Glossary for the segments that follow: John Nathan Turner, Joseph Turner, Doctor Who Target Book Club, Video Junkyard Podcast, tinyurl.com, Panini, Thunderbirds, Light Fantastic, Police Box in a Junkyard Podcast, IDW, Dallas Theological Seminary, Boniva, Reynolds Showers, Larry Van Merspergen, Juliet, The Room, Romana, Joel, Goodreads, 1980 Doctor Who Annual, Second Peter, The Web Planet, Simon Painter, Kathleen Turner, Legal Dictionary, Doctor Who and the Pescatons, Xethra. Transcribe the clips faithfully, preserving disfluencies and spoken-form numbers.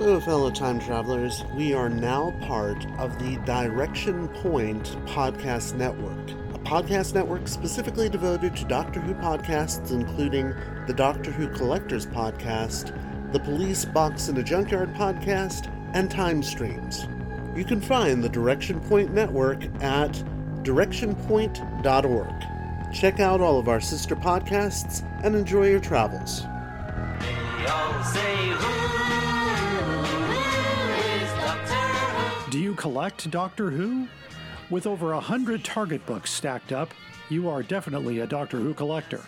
Hello, fellow time travelers. We are now part of the Direction Point Podcast Network, a podcast network specifically devoted to Doctor Who podcasts, including the Doctor Who Collectors Podcast, the Police Box in a Junkyard Podcast, and Time Streams. You can find the Direction Point Network at direction point dot org. Check out all of our sister podcasts and enjoy your travels. Do you collect Doctor Who? With over a hundred Target books stacked up, you are definitely a Doctor Who collector.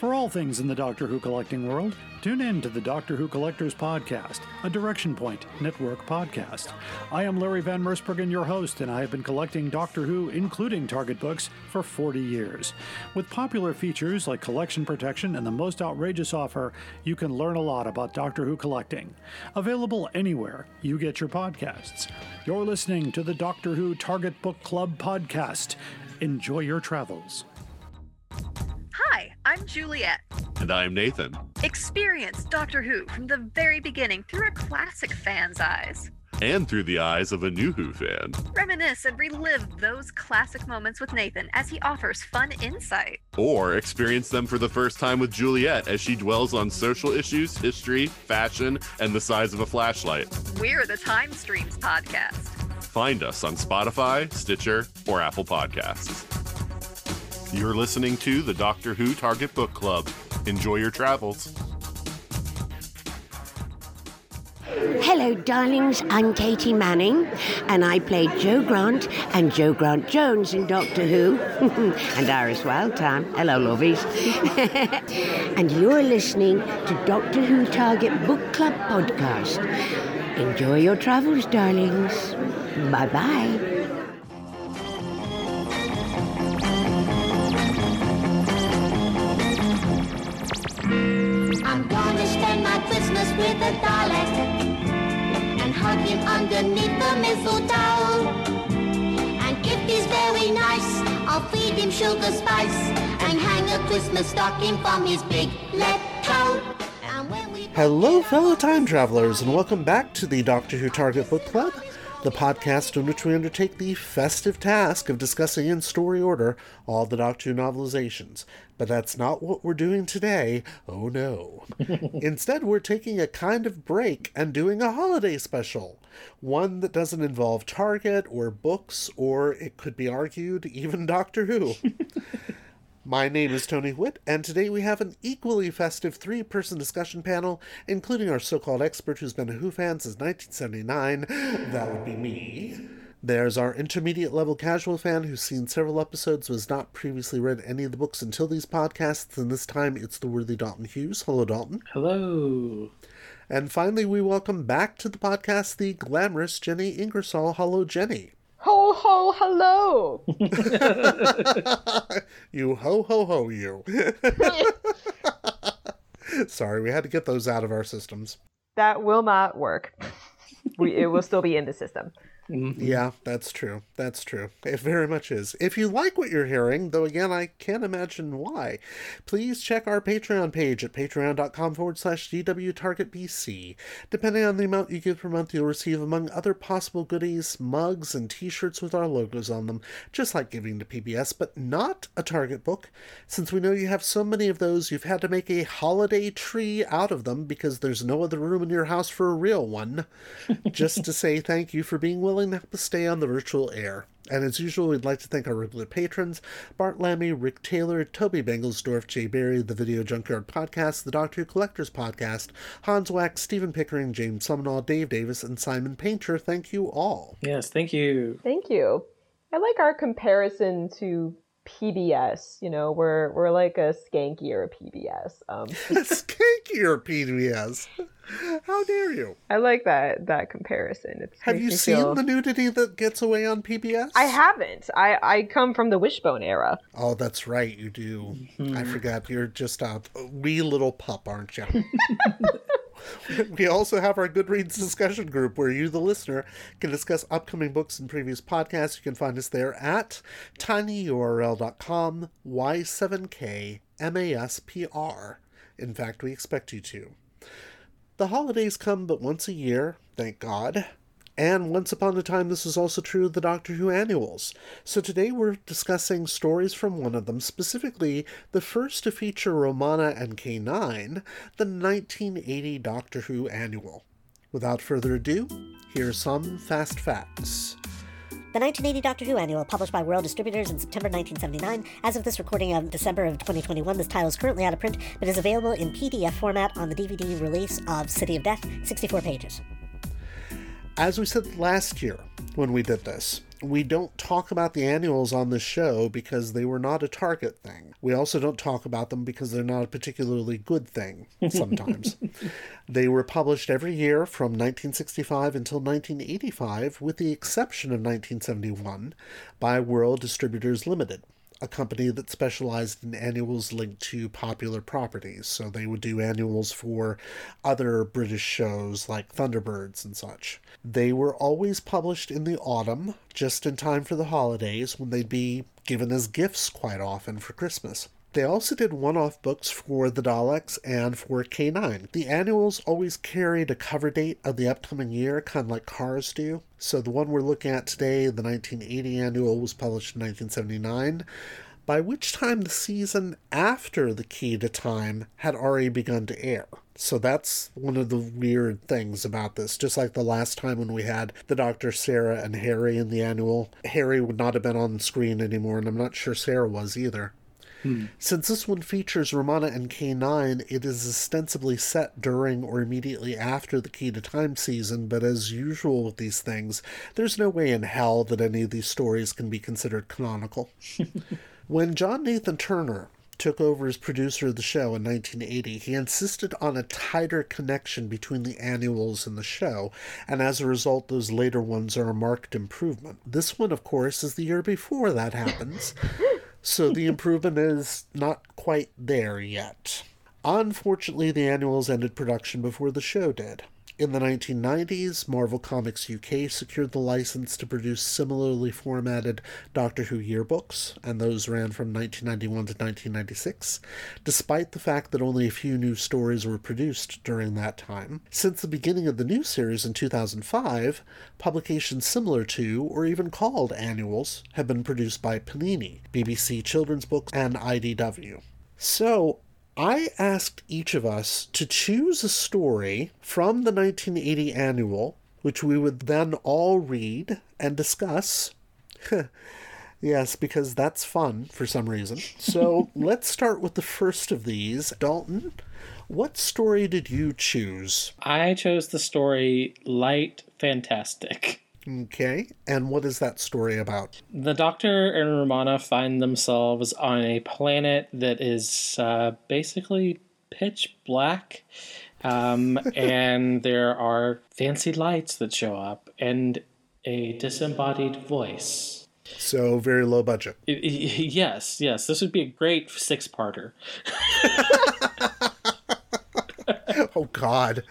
For all things in the Doctor Who collecting world, tune in to the Doctor Who Collectors Podcast, a Direction Point Network podcast. I am Larry Van Merspergen, your host, and I have been collecting Doctor Who, including Target books, for forty years. With popular features like collection protection and the most outrageous offer, you can learn a lot about Doctor Who collecting. Available anywhere you get your podcasts. You're listening to the Doctor Who Target Book Club podcast. Enjoy your travels. Hi, I'm Juliet. And I'm Nathan. Experience Doctor Who from the very beginning through a classic fan's eyes. And through the eyes of a new Who fan. Reminisce and relive those classic moments with Nathan as he offers fun insight. Or experience them for the first time with Juliet as she dwells on social issues, history, fashion, and the size of a flashlight. We're the Time Streams Podcast. Find us on Spotify, Stitcher, or Apple Podcasts. You're listening to the Doctor Who Target Book Club. Enjoy your travels. Hello, darlings. I'm Katie Manning, and I played Joe Grant and Joe Grant Jones in Doctor Who, and Iris Wildtime. Hello, lovies. And you're listening to Doctor Who Target Book Club Podcast. Enjoy your travels, darlings. Bye-bye. I'm gonna spend my Christmas with a Dalek and hug him underneath the mistletoe. And if he's very nice, I'll feed him sugar spice and hang a Christmas stocking from his big left toe. And when we... Hello, fellow time travelers, and welcome back to the Doctor Who Target Book Club, the podcast in which we undertake the festive task of discussing in story order all the Doctor Who novelizations. But that's not what we're doing today. Oh, no. Instead, we're taking a kind of break and doing a holiday special. One that doesn't involve Target or books, or it could be argued, even Doctor Who. My name is Tony Whitt, and today we have an equally festive three-person discussion panel, including our so-called expert who's been a Who fan since nineteen seventy-nine. That would be me. There's our intermediate-level casual fan who's seen several episodes, was not previously read any of the books until these podcasts, and this time it's the worthy Dalton Hughes. Hello, Dalton. Hello. And finally, we welcome back to the podcast the glamorous Jenny Ingersoll. Hello, Jenny. Ho, ho, hello. You ho, ho, ho, you. Sorry, we had to get those out of our systems. That will not work. We, it will still be in the system. Mm-hmm. Yeah, that's true. That's true. It very much is. If you like what you're hearing, though again, I can't imagine why, please check our Patreon page at patreon.com forward slash DWTargetBC. Depending on the amount you give per month, you'll receive, among other possible goodies, mugs and t-shirts with our logos on them, just like giving to P B S, but not a Target book. Since we know you have so many of those, you've had to make a holiday tree out of them because there's no other room in your house for a real one. Just to say thank you for being willing to help us stay on the virtual air. And as usual, we'd like to thank our regular patrons, Bart Lammy, Rick Taylor, Toby Bengelsdorf, Jay Berry, The Video Junkyard Podcast, The Doctor Who Collectors Podcast, Hans Wax, Stephen Pickering, James Sumnall, Dave Davis, and Simon Painter. Thank you all. Yes, thank you. Thank you. I like our comparison to P B S. You know, we're we're like a skankier P B S. Um, skankier P B S. How dare you? I like that that comparison. It's Have you seen feel... the nudity that gets away on P B S? I haven't. I, I come from the Wishbone era. Oh, that's right. You do. Mm-hmm. I forgot. You're just a wee little pup, aren't you? We also have our Goodreads discussion group where you, the listener, can discuss upcoming books and previous podcasts. You can find us there at tinyurl.com y7kmaspr. In fact, we expect you to. The holidays come but once a year, thank God. And once upon a time, this was also true of the Doctor Who annuals. So today we're discussing stories from one of them, specifically the first to feature Romana and K nine, the nineteen eighty Doctor Who Annual. Without further ado, here are some fast facts. The nineteen eighty Doctor Who Annual, published by World Distributors in September nineteen seventy-nine. As of this recording of December of twenty twenty-one, this title is currently out of print, but is available in P D F format on the D V D release of City of Death, sixty-four pages. As we said last year when we did this, we don't talk about the annuals on this show because they were not a Target thing. We also don't talk about them because they're not a particularly good thing sometimes. They were published every year from nineteen sixty-five until nineteen eighty-five, with the exception of nineteen seventy-one, by World Distributors Limited, a company that specialized in annuals linked to popular properties. So they would do annuals for other British shows like Thunderbirds and such. They were always published in the autumn, just in time for the holidays, when they'd be given as gifts quite often for Christmas. They also did one-off books for the Daleks and for K nine. The annuals always carried a cover date of the upcoming year, kind of like cars do. So the one we're looking at today, the nineteen eighty annual, was published in nineteen seventy-nine, by which time the season after The Key to Time had already begun to air. So that's one of the weird things about this. Just like the last time when we had the Doctor, Sarah, and Harry in the annual, Harry would not have been on the screen anymore, and I'm not sure Sarah was either. Hmm. Since this one features Romana and K nine, it is ostensibly set during or immediately after the Key to Time season, but as usual with these things, there's no way in hell that any of these stories can be considered canonical. When John Nathan Turner took over as producer of the show in nineteen eighty, he insisted on a tighter connection between the annuals and the show, and as a result, those later ones are a marked improvement. This one, of course, is the year before that happens. So the improvement is not quite there yet. Unfortunately, the annuals ended production before the show did. In the nineteen nineties, Marvel Comics U K secured the license to produce similarly formatted Doctor Who yearbooks, and those ran from nineteen ninety-one to nineteen ninety-six, despite the fact that only a few new stories were produced during that time. Since the beginning of the new series in two thousand five, publications similar to, or even called annuals, have been produced by Panini, B B C Children's Books, and I D W. So, I asked each of us to choose a story from the nineteen eighty annual, which we would then all read and discuss. Yes, because that's fun for some reason. So let's start with the first of these. Dalton, what story did you choose? I chose the story Light Fantastic. Okay, and what is that story about? The Doctor and Romana find themselves on a planet that is uh, basically pitch black, um, and there are fancy lights that show up, and a disembodied voice. So, very low budget. It, it, yes, yes, this would be a great six-parter. Oh, God.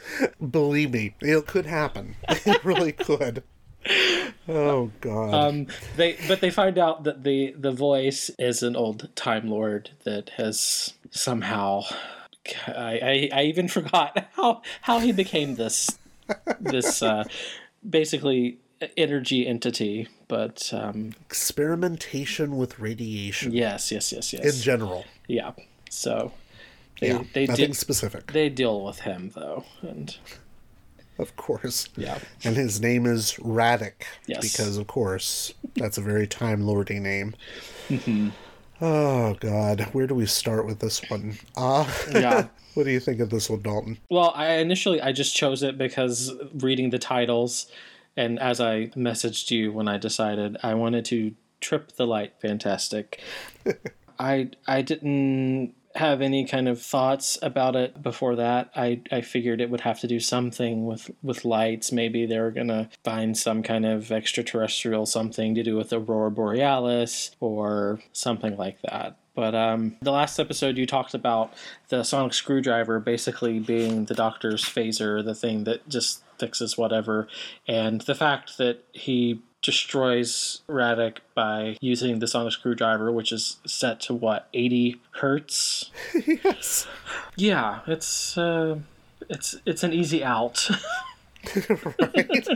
Believe me, it could happen. It really could. Oh God! Um, they but they find out that the the voice is an old Time Lord that has somehow. I I, I even forgot how how he became this this uh, basically energy entity, but um, experimentation with radiation. Yes, yes, yes, yes. In general, yeah. So they, yeah, they nothing did, specific. They deal with him though, and. Of course. Yeah. And his name is Raddick. Yes. Because, of course, that's a very Time Lordy name. Mm-hmm. Oh, God. Where do we start with this one? Uh, yeah. What do you think of this one, Dalton? Well, I initially, I just chose it because reading the titles, and as I messaged you when I decided, I wanted to trip the Light Fantastic. I I didn't... have any kind of thoughts about it before that. I, I figured it would have to do something with, with lights. Maybe they were going to find some kind of extraterrestrial something to do with Aurora Borealis or something like that. But um, the last episode you talked about the sonic screwdriver basically being the Doctor's phaser, the thing that just fixes whatever, and the fact that he destroys Raddick by using the sonic screwdriver, which is set to what, eighty hertz? Yes. Yeah, it's uh, It's it's an easy out. Right.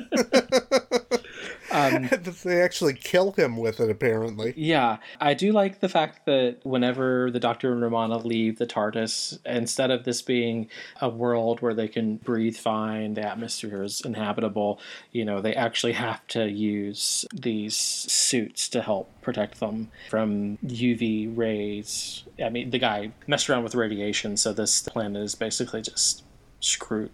um, they actually kill him with it, apparently. Yeah. I do like the fact that whenever the Doctor and Romana leave the TARDIS, instead of this being a world where they can breathe fine, the atmosphere is inhabitable, you know, they actually have to use these suits to help protect them from U V rays. I mean, the guy messed around with radiation, so this planet is basically just screwed.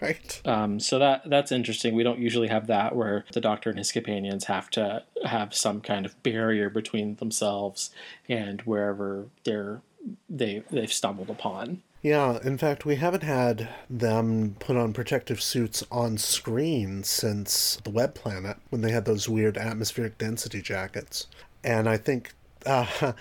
Right. Um, so that that's interesting. We don't usually have that, where the Doctor and his companions have to have some kind of barrier between themselves and wherever they're they they've stumbled upon. Yeah, in fact, we haven't had them put on protective suits on screen since the Web Planet, when they had those weird atmospheric density jackets. And I think Uh,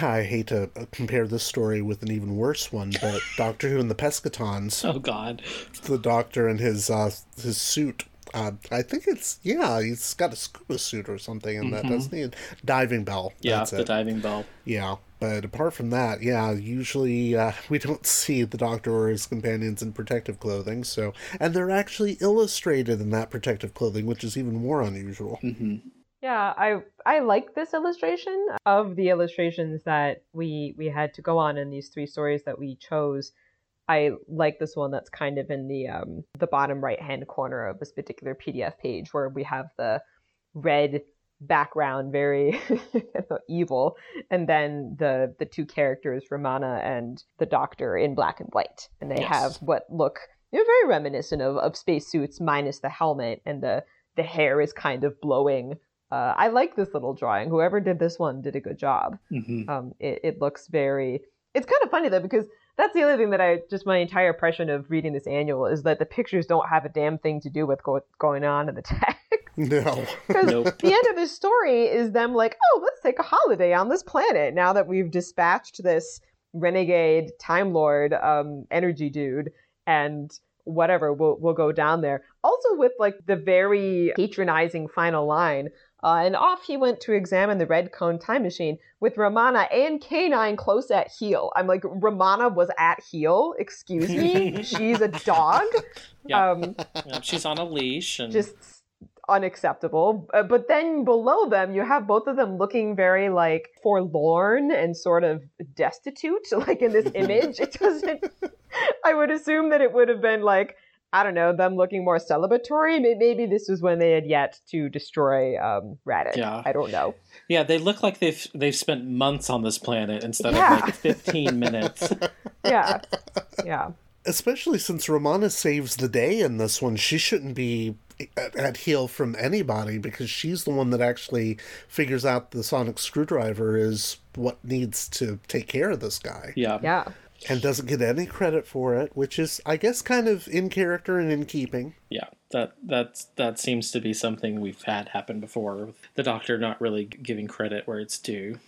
I hate to compare this story with an even worse one, but Doctor Who and the Pescatons. Oh, God. The Doctor and his uh, his suit. Uh, I think it's, yeah, he's got a scuba suit or something in mm-hmm. that, doesn't he? Diving bell. Yeah, that's the it. diving bell. Yeah, but apart from that, yeah, usually uh, we don't see the Doctor or his companions in protective clothing, so, and they're actually illustrated in that protective clothing, which is even more unusual. Mm-hmm. Yeah, I I like this illustration. Of the illustrations that we we had to go on in these three stories that we chose, I like this one that's kind of in the um the bottom right-hand corner of this particular P D F page, where we have the red background, very evil, and then the the two characters, Romana and the Doctor, in black and white. And they yes. have what look they're very reminiscent of, of spacesuits, minus the helmet, and the, the hair is kind of blowing. Uh, I like this little drawing. Whoever did this one did a good job. Mm-hmm. Um, it, it looks very... It's kind of funny, though, because that's the other thing that I... Just my entire impression of reading this annual is that the pictures don't have a damn thing to do with go- going on in the text. No. Because nope. The end of this story is them like, oh, let's take a holiday on this planet now that we've dispatched this renegade Time Lord um, energy dude, and... whatever, we'll we'll go down there. Also with like the very patronizing final line, uh, and off he went to examine the Red Cone time machine with Romana and K nine close at heel. I'm like, Romana was at heel? Excuse me? She's a dog? Yeah. Um, yeah, she's on a leash. And... Just unacceptable. Uh, but then below them, you have both of them looking very like forlorn and sort of destitute, like in this image. It doesn't... I would assume that it would have been like, I don't know, them looking more celebratory. Maybe this was when they had yet to destroy um, Raddick. Yeah. I don't know. Yeah, they look like they've they've spent months on this planet instead yeah. of like fifteen minutes. Yeah, yeah. Especially since Romana saves the day in this one. She shouldn't be at, at heel from anybody, because she's the one that actually figures out the sonic screwdriver is what needs to take care of this guy. Yeah. Yeah. And doesn't get any credit for it, which is, I guess, kind of in character and in keeping. Yeah, that that's, that seems to be something we've had happen before. The Doctor not really giving credit where it's due.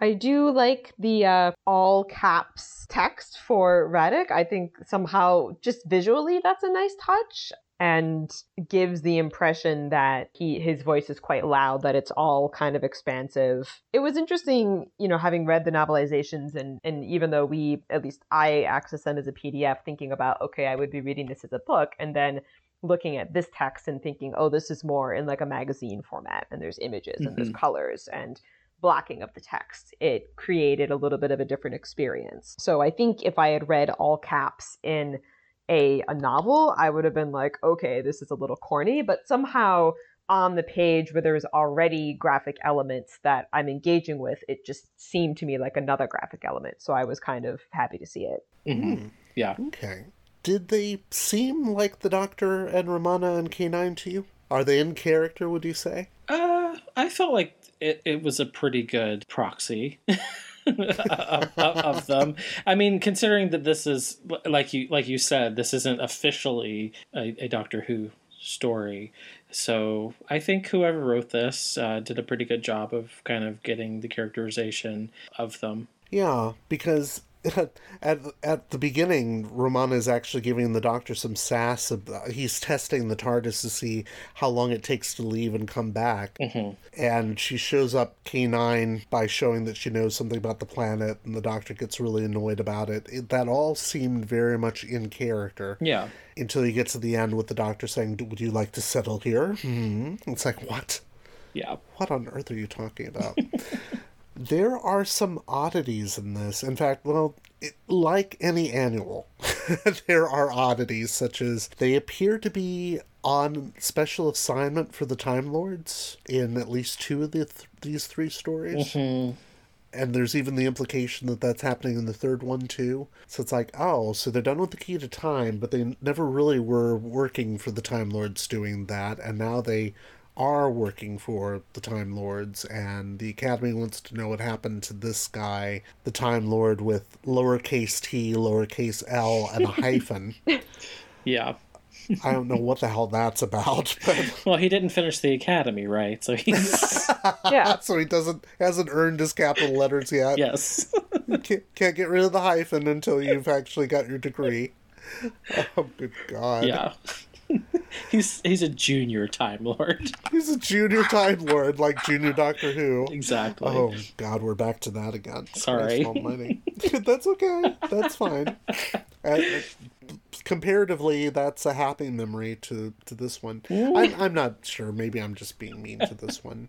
I do like the uh, all caps text for Raddick. I think somehow, just visually, that's a nice touch. And gives the impression that he his voice is quite loud, that it's all kind of expansive. It was interesting, you know, having read the novelizations, and, and even though we, at least I access them as a P D F, thinking about, okay, I would be reading this as a book, and then looking at this text and thinking, oh, this is more in like a magazine format, and there's images mm-hmm. and there's colors and blocking of the text. It created a little bit of a different experience. So I think if I had read all caps in... A, a novel, I would have been like, okay, this is a little corny, but somehow on the page where there's already graphic elements that I'm engaging with, it just seemed to me like another graphic element. So I was kind of happy to see it. Mm-hmm. Yeah. Okay. Did they seem like the Doctor and Romana and K nine to you? Are they in character, would you say? Uh, I felt like it, it was a pretty good proxy. of, of them. I mean, considering that this is, like you like you said, this isn't officially a, a Doctor Who story, so I think whoever wrote this uh, did a pretty good job of kind of getting the characterization of them. Yeah, because at at the beginning, Romana is actually giving the Doctor some sass. About, he's testing the TARDIS to see how long it takes to leave and come back. Mm-hmm. And she shows up K nine by showing that she knows something about the planet, and the Doctor gets really annoyed about it. It that all seemed very much in character. Yeah. Until you get to the end with the Doctor saying, would you like to settle here? Mm-hmm. It's like, what? Yeah. What on earth are you talking about? There are some oddities in this. In fact, well, it, like any annual, there are oddities, such as they appear to be on special assignment for the Time Lords in at least two of the th- these three stories. Mm-hmm. And there's even the implication that that's happening in the third one, too. So it's like, oh, so they're done with the Key to Time, but they never really were working for the Time Lords doing that, and now they are working for the Time Lords, and the Academy wants to know what happened to this guy, the Time Lord with lowercase t, lowercase l, and a hyphen. Yeah. I don't know what the hell that's about. But... Well, he didn't finish the Academy, right? So he's yeah. So he doesn't hasn't earned his capital letters yet. Yes. can't, can't get rid of the hyphen until you've actually got your degree. Oh, good God. Yeah. He's he's a junior Time Lord. He's a junior Time Lord, like junior Doctor Who. Exactly. Oh, God, we're back to that again. Sorry. That's okay. That's fine. I, I, comparatively, that's a happy memory to, to this one. I'm, I'm not sure. Maybe I'm just being mean to this one.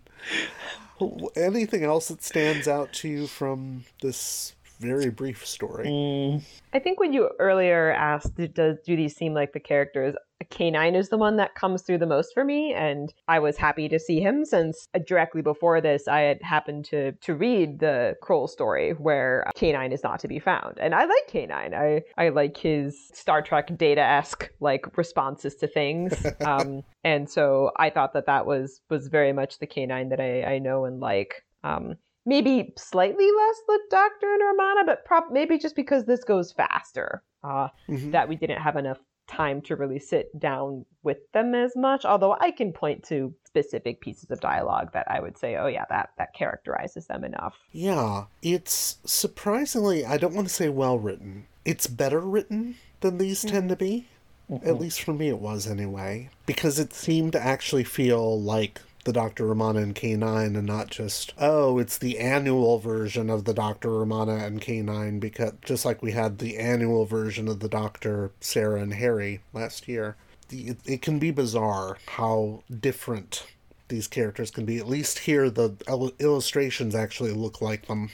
Anything else that stands out to you from this very brief story? Mm. I think when you earlier asked, does do these seem like the characters... K nine is the one that comes through the most for me, and I was happy to see him since directly before this I had happened to to read the Kroll story where K nine is not to be found, and I like K nine. I, I like his Star Trek Data-esque like responses to things, um, and so I thought that that was, was very much the K nine that I, I know and like. Um, maybe slightly less the Doctor and Romana, but prob- maybe just because this goes faster, uh, mm-hmm. that we didn't have enough time to really sit down with them as much, although I can point to specific pieces of dialogue that I would say, oh yeah, that that characterizes them enough. Yeah, it's surprisingly, I don't want to say well written, it's better written than these mm-hmm. tend to be, mm-hmm. at least for me it was anyway, because it seemed to actually feel like the Doctor, Romana, and K nine, and not just, oh, it's the annual version of the Doctor, Romana, and K nine, because just like we had the annual version of the Doctor, Sarah, and Harry last year. It, it can be bizarre how different these characters can be. At least here, the il- illustrations actually look like them,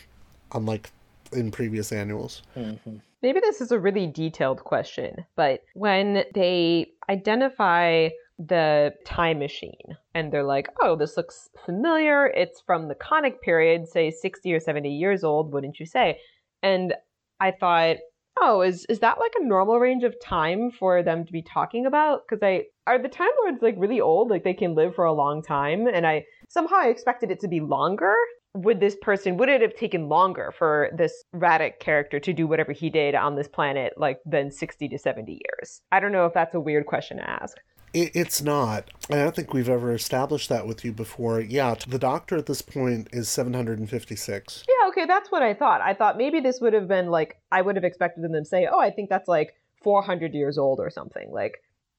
unlike in previous annuals. Mm-hmm. Maybe this is a really detailed question, but when they identify the time machine and they're like, oh, this looks familiar, it's from the Conic period, say sixty or seventy years old, wouldn't you say? And I thought, oh, is is that like a normal range of time for them to be talking about? Because I are the Time Lords like really old, like they can live for a long time, and I somehow I expected it to be longer. Would this person, would it have taken longer for this Raddick character to do whatever he did on this planet like than sixty to seventy years? I don't know if that's a weird question to ask. It's not. I don't think we've ever established that with you before. Yeah, the Doctor at this point is seven hundred fifty-six. Yeah, okay, that's what I thought. I thought maybe this would have been like, I would have expected them to say, oh, I think that's like four hundred years old or something. Like,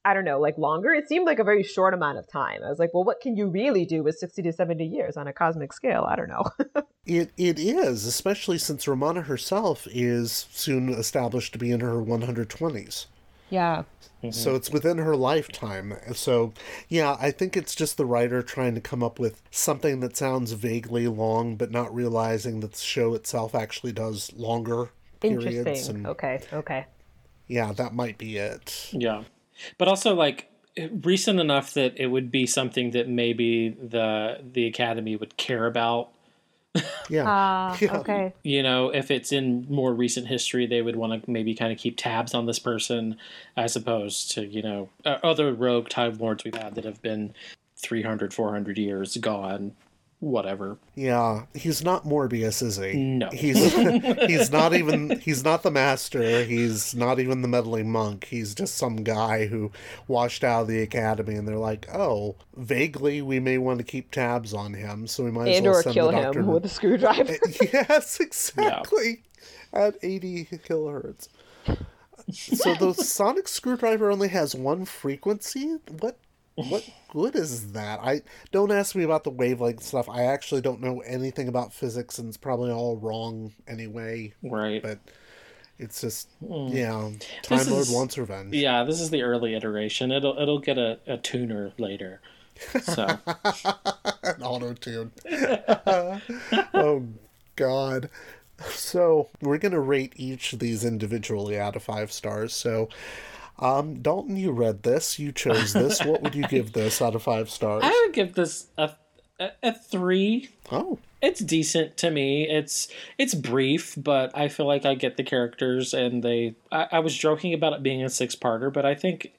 I don't know, like longer? It seemed like a very short amount of time. I was like, well, what can you really do with sixty to seventy years on a cosmic scale? I don't know. It it is, especially since Romana herself is soon established to be in her one hundred twenties. Yeah. Mm-hmm. So it's within her lifetime. So, yeah, I think it's just the writer trying to come up with something that sounds vaguely long, but not realizing that the show itself actually does longer Interesting. periods. And, okay, okay. Yeah, that might be it. Yeah. But also, like, recent enough that it would be something that maybe the the Academy would care about. Yeah. Uh, yeah. Okay. You know, if it's in more recent history, they would want to maybe kind of keep tabs on this person, as opposed to, you know, other rogue Time Lords we've had that have been three hundred, four hundred years gone, whatever. Yeah. He's not Morbius, is he? No. He's he's not even, he's not the Master. He's not even the meddling monk. He's just some guy who washed out of the Academy, and they're like, oh, vaguely we may want to keep tabs on him, so we might and as well send the Doctor. And or kill him to... with a screwdriver. Yes, exactly. Yeah. at eighty kilohertz. So the sonic screwdriver only has one frequency? What what good is that? I don't ask me about the wavelength stuff. I actually don't know anything about physics, and it's probably all wrong anyway. Right. But it's just, mm. yeah, Time Lord wants revenge. Yeah, this is the early iteration. It'll it'll get a, a tuner later. So an auto-tune. Oh, God. So we're going to rate each of these individually out of five stars. So, um, Dalton, you read this. You chose this. What would you give this out of five stars? I would give this a, a, a three. Oh. It's decent to me. It's it's brief, but I feel like I get the characters, and they... I, I was joking about it being a six-parter, but I think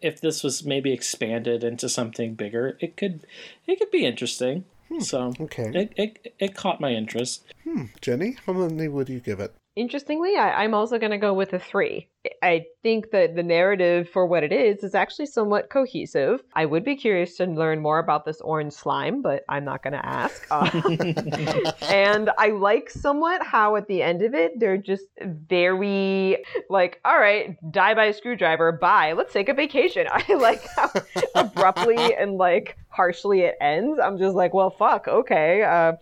if this was maybe expanded into something bigger, it could it could be interesting. Hmm, so okay. it, it it caught my interest. Hmm. Jenny, how many would you give it? Interestingly, I, I'm also going to go with a three. I think that the narrative for what it is is actually somewhat cohesive. I would be curious to learn more about this orange slime, but I'm not going to ask. Um, and I like somewhat how at the end of it, they're just very like, all right, die by a screwdriver. Bye. Let's take a vacation. I like how abruptly and like harshly it ends. I'm just like, well, fuck. Okay. Uh,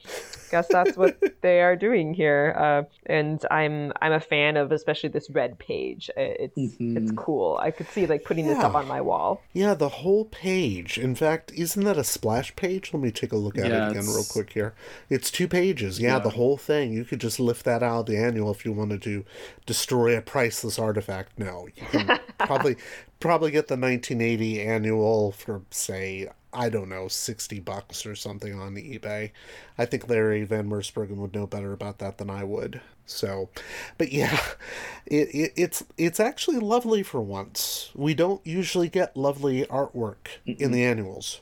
guess that's what they are doing here. Uh, and I'm I'm a fan of especially this red page. It's mm-hmm. it's cool. I could see like putting yeah. this up on my wall. Yeah, the whole page. In fact, isn't that a splash page? Let me take a look at yeah, it again it's... real quick here. It's two pages. Yeah, yeah, the whole thing. You could just lift that out of the annual if you wanted to destroy a priceless artifact. No, you can probably probably get the nineteen eighty annual for, say, I don't know, sixty bucks or something on eBay. I think Larry Van Merspergen would know better about that than I would. So, but yeah, it, it it's it's actually lovely for once. We don't usually get lovely artwork Mm-mm. in the annuals.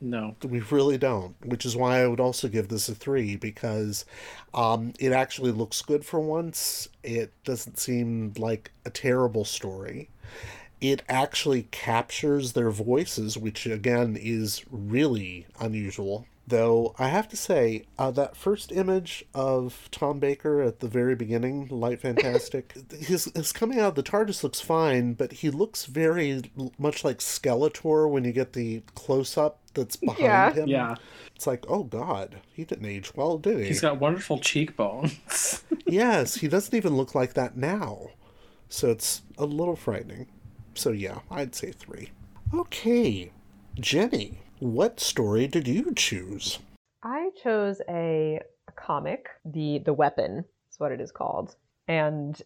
No. We really don't, which is why I would also give this a three, because um, it actually looks good for once. It doesn't seem like a terrible story. It actually captures their voices, which, again, is really unusual. Though, I have to say, uh, that first image of Tom Baker at the very beginning, Light Fantastic, his, his coming out of the TARDIS looks fine, but he looks very much like Skeletor when you get the close-up that's behind yeah. him. Yeah. It's like, oh, God, he didn't age well, did he? He's got wonderful cheekbones. Yes, he doesn't even look like that now. So it's a little frightening. So yeah, I'd say three. Okay, Jenny, what story did you choose? I chose a, a comic, the The Weapon is what it is called, and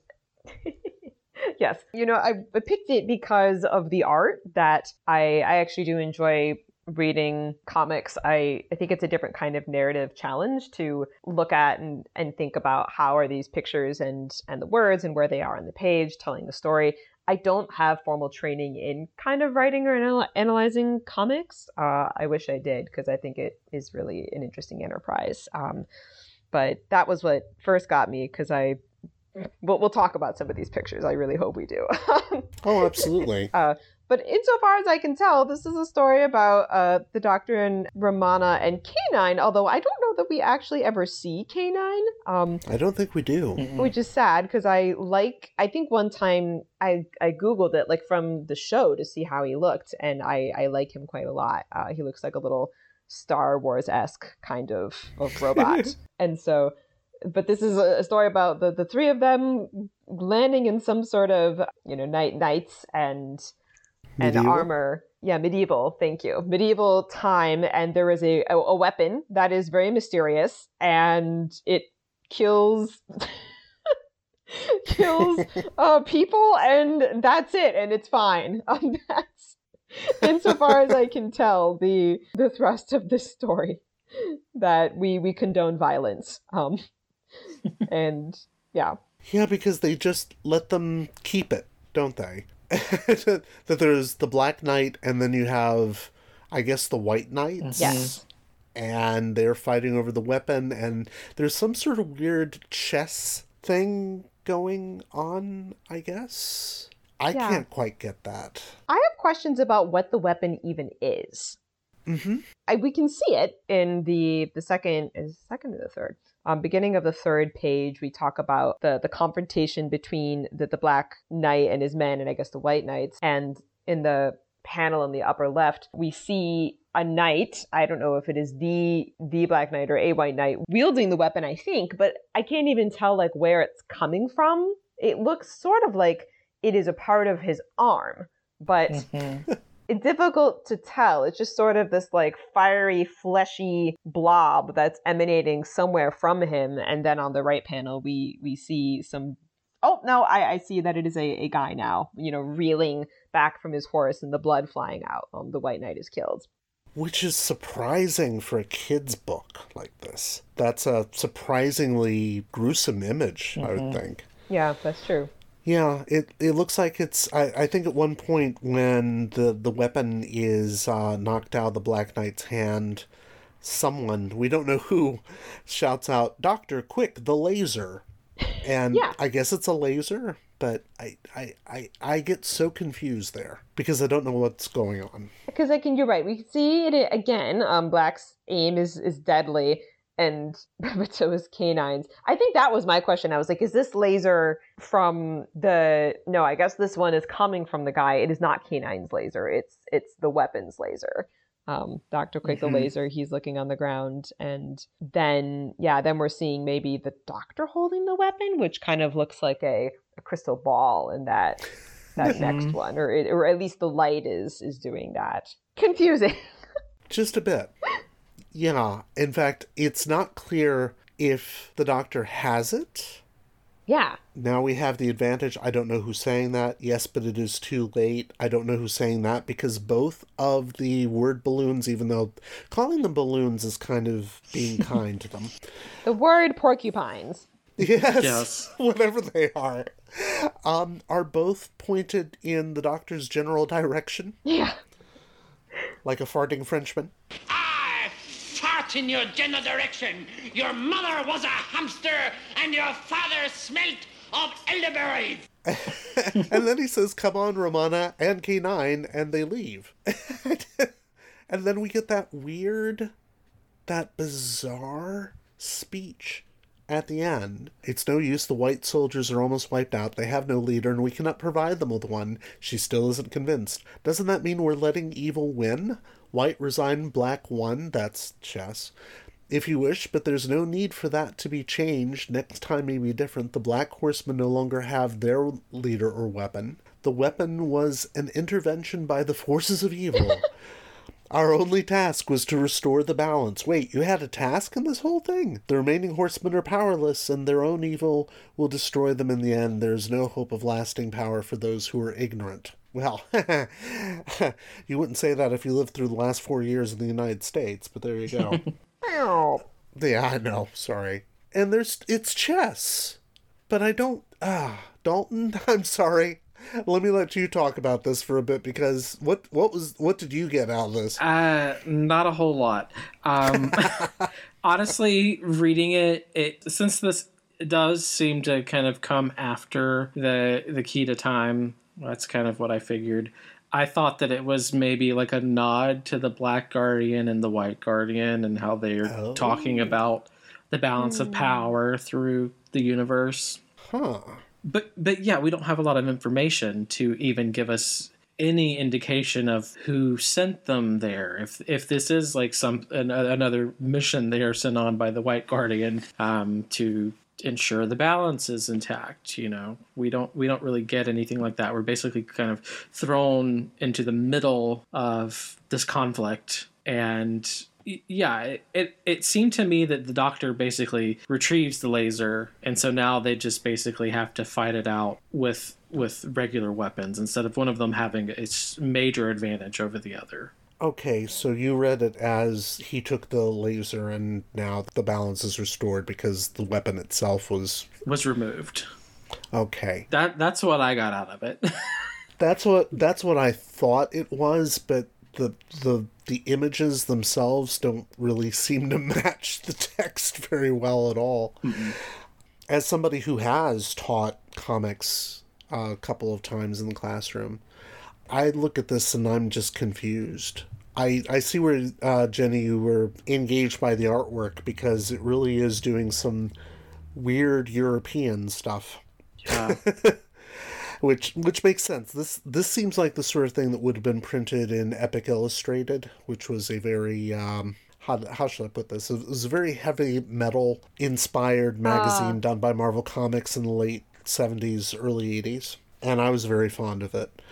yes, you know, I picked it because of the art that I I actually do enjoy. Reading comics, I, I think it's a different kind of narrative challenge to look at and, and think about how are these pictures and, and the words and where they are on the page telling the story. I don't have formal training in kind of writing or anal- analyzing comics. Uh, I wish I did, because I think it is really an interesting enterprise. Um, but that was what first got me, because I we'll, we'll talk about some of these pictures. I really hope we do. Oh, absolutely. uh, But insofar as I can tell, this is a story about uh, the Doctor and Romana and K nine, although I don't know that we actually ever see K nine. Um, I don't think we do. Which is sad, because I like, I think one time I, I Googled it, like from the show to see how he looked, and I, I like him quite a lot. Uh, he looks like a little Star Wars-esque kind of, of robot. And so, but this is a story about the, the three of them landing in some sort of, you know, night knights and... and medieval? Armor. Yeah, medieval. Thank you. Medieval time. And there is a, a, a weapon that is very mysterious, and it kills kills uh, people, and that's it. And it's fine. Um, that's, insofar as I can tell, the the thrust of this story, that we, we condone violence. Um, and yeah. Yeah, because they just let them keep it, don't they? That there's the Black Knight, and then you have, I guess, the White Knights. Yes. And they're fighting over the weapon, and there's some sort of weird chess thing going on, I guess. I yeah. can't quite get that. I have questions about what the weapon even is. Mm-hmm. I, we can see it in the, the second, is it second or the third? Um, beginning of the third page, we talk about the, the confrontation between the, the Black Knight and his men, and I guess the White Knights. And in the panel in the upper left, we see a knight, I don't know if it is the the Black Knight or a White Knight, wielding the weapon, I think, but I can't even tell like where it's coming from. It looks sort of like it is a part of his arm, but mm-hmm. It's difficult to tell. It's just sort of this like fiery, fleshy blob that's emanating somewhere from him. And then on the right panel, we we see some, oh, no, I, I see that it is a, a guy now, you know, reeling back from his horse and the blood flying out. Um, the White Knight is killed. Which is surprising for a kid's book like this. That's a surprisingly gruesome image, mm-hmm. I would think. Yeah, that's true. Yeah, it, it looks like it's... I, I think at one point when the, the weapon is uh, knocked out of the Black Knight's hand, someone, we don't know who, shouts out, "Doctor, quick, the laser." And yeah. I guess it's a laser, but I, I I I get so confused there because I don't know what's going on. Because I can, you're right. We see it again. Um, Black's aim is, is deadly. And but so is K nine's. I think that was my question. I was like, is this laser from the... No, I guess this one is coming from the guy. It is not K nine's laser. It's it's the weapon's laser. Um, Doctor Quick, mm-hmm. the laser, he's looking on the ground. And then, yeah, then we're seeing maybe the doctor holding the weapon, which kind of looks like a, a crystal ball in that that mm-hmm. next one. Or it, or at least the light is is doing that. Confusing. Just a bit. Yeah, in fact, it's not clear if the doctor has it. Yeah. Now we have the advantage. I don't know who's saying that. Yes, but it is too late. I don't know who's saying that because both of the word balloons, even though calling them balloons is kind of being kind to them. The word porcupines. Yes, yes. Whatever they are, um, are both pointed in the doctor's general direction. Yeah. Like a farting Frenchman. In your general direction. Your mother was a hamster and your father smelt of elderberries. And then he says, "Come on, Romana," and K nine, and they leave. And then we get that weird, that bizarre speech at the end. It's no use. The white soldiers are almost wiped out. They have no leader, and we cannot provide them with one. She still isn't convinced. Doesn't that mean we're letting evil win? White resigned, black won. That's chess. If you wish, but there's no need for that to be changed. Next time may be different. The Black Horsemen no longer have their leader or weapon. The weapon was an intervention by the forces of evil. Our only task was to restore the balance. Wait, you had a task in this whole thing? The remaining horsemen are powerless, and their own evil will destroy them in the end. There is no hope of lasting power for those who are ignorant. Well, you wouldn't say that if you lived through the last four years in the United States, but there you go. Yeah, I know. Sorry. And there's it's chess. But I don't... Ah, Dalton, I'm sorry. Let me let you talk about this for a bit, because what, what, was, what did you get out of this? Uh, not a whole lot. Um, honestly, reading it, it since this does seem to kind of come after the the Key to Time... That's kind of what I figured. I thought that it was maybe like a nod to the Black Guardian and the White Guardian and how they're oh. talking about the balance mm. of power through the universe. Huh. But but yeah, we don't have a lot of information to even give us any indication of who sent them there. If if this is like some an, another mission they are sent on by the White Guardian um, to... ensure the balance is intact, you know. We don't we don't really get anything like that. We're basically kind of thrown into the middle of this conflict. And yeah, it, it, it seemed to me that the doctor basically retrieves the laser, and so now they just basically have to fight it out with with regular weapons instead of one of them having its major advantage over the other. Okay, so you read it as he took the laser and now the balance is restored because the weapon itself was... Was removed. Okay. That That's what I got out of it. that's what that's what I thought it was, but the, the, the images themselves don't really seem to match the text very well at all. Mm-hmm. As somebody who has taught comics uh, a couple of times in the classroom... I look at this and I'm just confused. I, I see where, uh, Jenny, you were engaged by the artwork, because it really is doing some weird European stuff. Yeah. Which which makes sense. This this seems like the sort of thing that would have been printed in Epic Illustrated, which was a very, um, how, how should I put this? It was a very heavy metal-inspired magazine uh. done by Marvel Comics in the late seventies, early eighties. And I was very fond of it.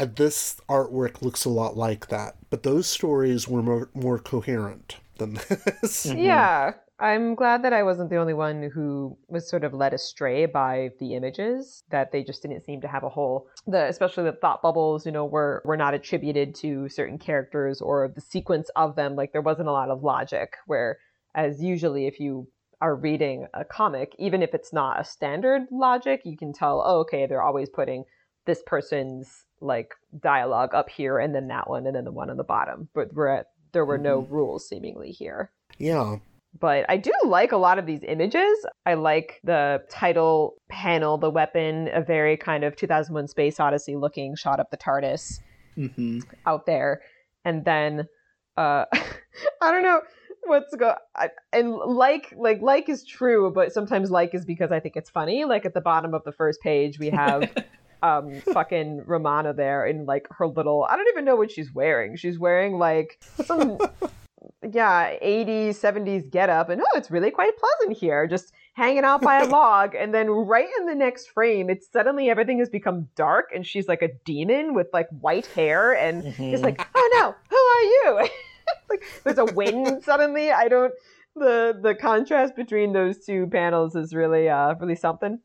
Uh, this artwork looks a lot like that, but those stories were more, more coherent than this. Mm-hmm. Yeah, I'm glad that I wasn't the only one who was sort of led astray by the images, that they just didn't seem to have a whole, the, especially the thought bubbles, you know, were, were not attributed to certain characters or the sequence of them. Like, there wasn't a lot of logic, where, as usually if you are reading a comic, even if it's not a standard logic, you can tell, oh, okay, they're always putting this person's like dialogue up here, and then that one, and then the one on the bottom. But we're at, there were no mm-hmm. rules seemingly here. Yeah. But I do like a lot of these images. I like the title panel, The Weapon, a very kind of two thousand one Space Odyssey looking shot up the TARDIS mm-hmm. out there. And then, uh, I don't know what's go I, and like like like is true, but sometimes like is because I think it's funny. Like at the bottom of the first page, we have um fucking Romana there in like her little, I don't even know what she's wearing. She's wearing like some yeah eighties seventies getup, and oh, it's really quite pleasant here, just hanging out by a log. And then right in the next frame, it's suddenly everything has become dark, and she's like a demon with like white hair, and mm-hmm. it's like, oh no, who are you? Like there's a wind suddenly. I don't, the the contrast between those two panels is really uh really something.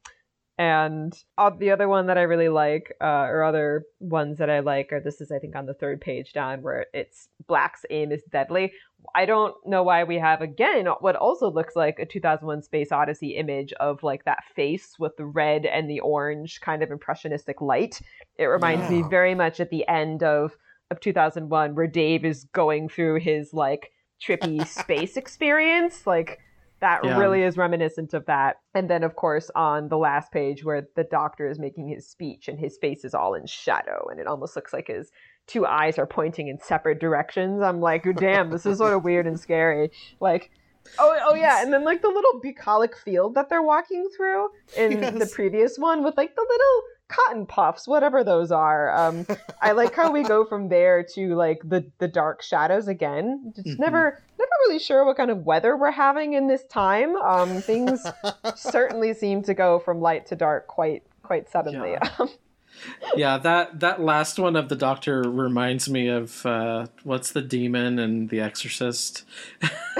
And uh, the other one that I really like, uh, or other ones that I like, are, this is I think on the third page down, where it's Black's aim is deadly. I don't know why we have again what also looks like a two thousand one Space Odyssey image of like that face with the red and the orange kind of impressionistic light. It reminds yeah. me very much at the end of of two thousand one, where Dave is going through his like trippy space experience. Like that yeah. really is reminiscent of that. And then of course on the last page, where the Doctor is making his speech, and his face is all in shadow, and it almost looks like his two eyes are pointing in separate directions. I'm like, oh, damn, this is sort of weird and scary. Like, oh, oh yeah. And then like the little bucolic field that they're walking through in yes. the previous one, with like the little cotton puffs, whatever those are. um I like how we go from there to like the the dark shadows again. Just mm-hmm. never never really sure what kind of weather we're having in this time. Um things certainly seem to go from light to dark quite quite suddenly. Yeah. Yeah, that that last one of the Doctor reminds me of uh what's the demon in The Exorcist?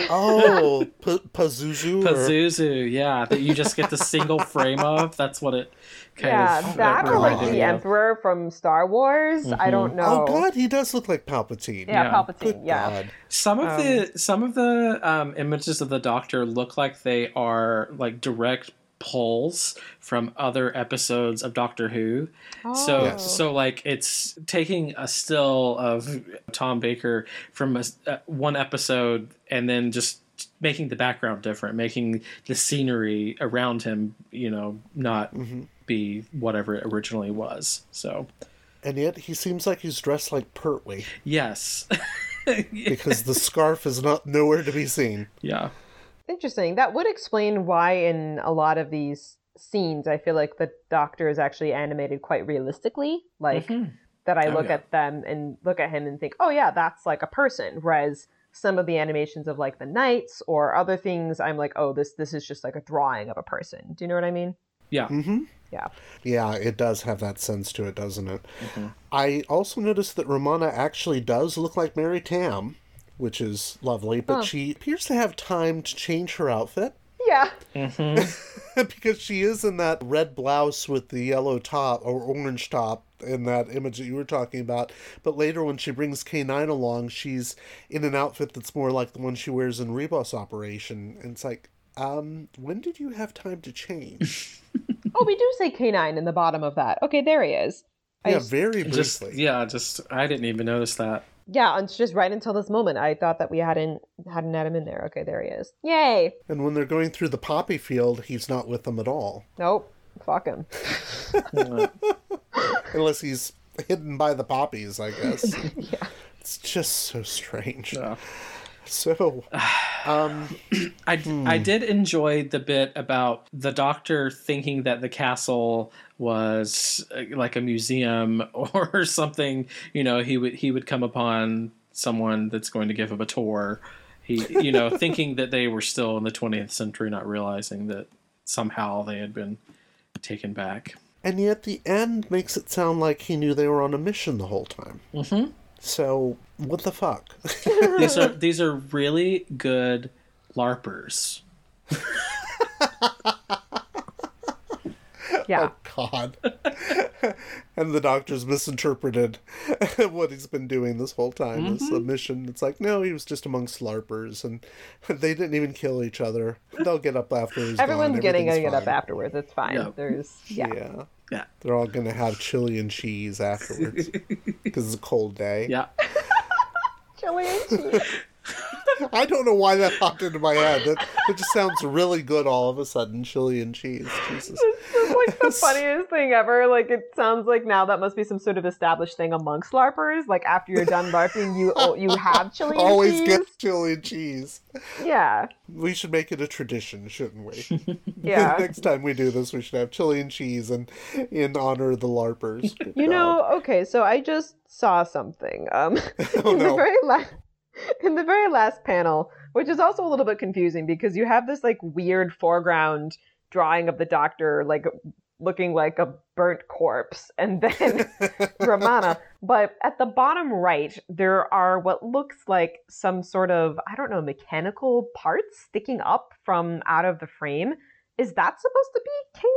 Oh, p- Pazuzu. Pazuzu, or... yeah, that you just get the single frame of. That's what it kind yeah, of. Yeah, that or like the Emperor from Star Wars. Mm-hmm. I don't know. Oh God, he does look like Palpatine. Yeah, yeah. Palpatine. Good yeah. God. Some of um, the some of the um, images of the Doctor look like they are like direct pulls from other episodes of Doctor Who. Oh. So yes. so like it's taking a still of Tom Baker from a, uh, one episode, and then just making the background different, making the scenery around him, you know, not mm-hmm. be whatever it originally was. So and yet he seems like he's dressed like Pertwee. Yes. Because the scarf is not nowhere to be seen. Yeah. Interesting. That would explain why in a lot of these scenes I feel like the Doctor is actually animated quite realistically. Like mm-hmm. that I oh, look yeah. at them and look at him and think, oh yeah, that's like a person. Whereas some of the animations of like the Knights or other things, I'm like, oh, this this is just like a drawing of a person. Do you know what I mean? Yeah. Mm-hmm. Yeah. Yeah, it does have that sense to it, doesn't it? Mm-hmm. I also noticed that Romana actually does look like Mary Tam, which is lovely, but huh. she appears to have time to change her outfit. Yeah. Mm-hmm. Because she is in that red blouse with the yellow top, or orange top, in that image that you were talking about. But later when she brings K nine along, she's in an outfit that's more like the one she wears in Rebus Operation. And it's like, um, when did you have time to change? Oh, we do say K nine in the bottom of that. Okay, there he is. Yeah, just... very briefly. Just, yeah, just, I didn't even notice that. Yeah, and it's just right until this moment. I thought that we hadn't hadn't had him in there. Okay, there he is. Yay! And when they're going through the poppy field, he's not with them at all. Nope. Fuck him. Unless he's hidden by the poppies, I guess. Yeah. It's just so strange. Yeah. So, um, I hmm. I did enjoy the bit about the Doctor thinking that the castle was like a museum or something. You know, he would he would come upon someone that's going to give him a tour. He, you know, thinking that they were still in the twentieth century, not realizing that somehow they had been taken back. And yet, the end makes it sound like he knew they were on a mission the whole time. Mm-hmm. So, what the fuck? These are these are really good LARPers. Yeah. Oh, God. And the Doctor's misinterpreted what he's been doing this whole time. Mm-hmm. This mission. It's like, no, he was just amongst LARPers, and they didn't even kill each other. They'll get up afterwards. Everyone's getting to get up afterwards. It's fine. Yep. There's yeah. yeah. Yeah. They're all going to have chili and cheese afterwards because it's a cold day. Yeah. Chili and cheese. I don't know why that popped into my head. That, that just sounds really good all of a sudden. Chili and cheese. Jesus. It's just like the funniest thing ever. Like, it sounds like now that must be some sort of established thing amongst LARPers. Like, after you're done LARPing, you you have chili and always cheese. Always get chili and cheese. Yeah. We should make it a tradition, shouldn't we? Yeah. Next time we do this, we should have chili and cheese and in honor of the LARPers. You know, okay, so I just saw something. Um, oh, in no. the very last... In the very last panel, which is also a little bit confusing because you have this like weird foreground drawing of the Doctor like looking like a burnt corpse, and then Romana. But at the bottom right, there are what looks like some sort of, I don't know, mechanical parts sticking up from out of the frame. Is that supposed to be K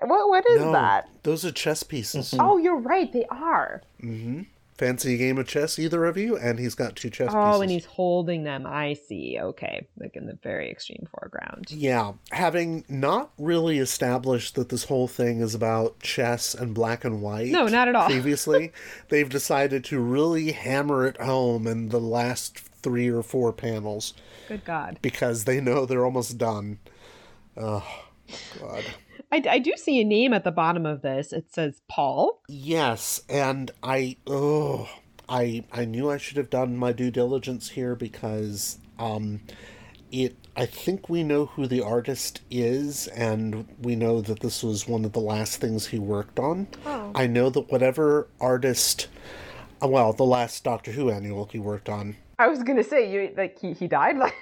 nine? What what is no, that? Those are chess pieces. Mm-hmm. Oh, you're right, they are. Mm-hmm. Fancy a game of chess, either of you? And he's got two chess oh, pieces. Oh, and he's holding them. I see. Okay. Like in the very extreme foreground. Yeah. Having not really established that this whole thing is about chess and black and white. No, not at all. Previously, they've decided to really hammer it home in the last three or four panels. Good God. Because they know they're almost done. Oh, God. I, I do see a name at the bottom of this. It says Paul. Yes, and I oh, I I knew I should have done my due diligence here because um, it. I think we know who the artist is, and we know that this was one of the last things he worked on. Oh. I know that whatever artist, well, the last Doctor Who annual he worked on. I was gonna say you like he he died like.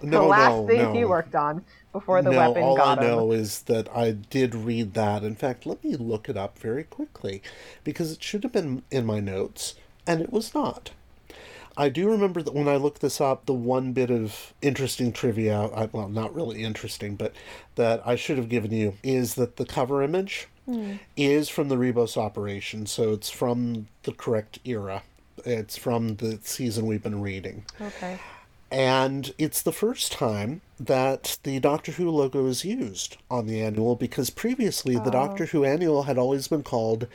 The no, last no, thing no. he worked on before the no, weapon all got I him. I know is that I did read that. In fact, let me look it up very quickly because it should have been in my notes, and it was not. I do remember that when I looked this up, the one bit of interesting trivia, I, well, not really interesting, but that I should have given you is that the cover image mm. is from the Rebus Operation, so it's from the correct era. It's from the season we've been reading. Okay. And it's the first time that the Doctor Who logo is used on the annual because previously oh. the Doctor Who annual had always been called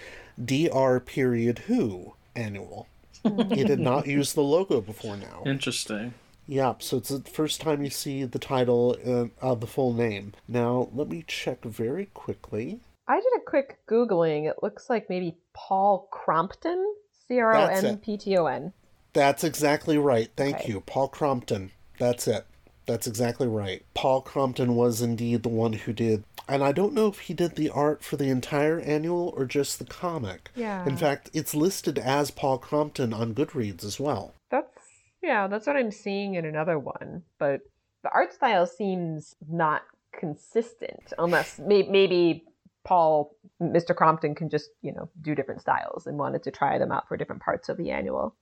D R period Who annual. It did not use the logo before now. Interesting. Yeah, so it's the first time you see the title of uh, uh, the full name. Now, let me check very quickly. I did a quick Googling. It looks like maybe Paul Crompton, C R O M P T O N. That's exactly right. Thank okay. you. Paul Crompton. That's it. That's exactly right. Paul Crompton was indeed the one who did. And I don't know if he did the art for the entire annual or just the comic. Yeah. In fact, it's listed as Paul Crompton on Goodreads as well. That's, yeah, that's what I'm seeing in another one. But the art style seems not consistent unless may- maybe Paul, Mister Crompton can just, you know, do different styles and wanted to try them out for different parts of the annual.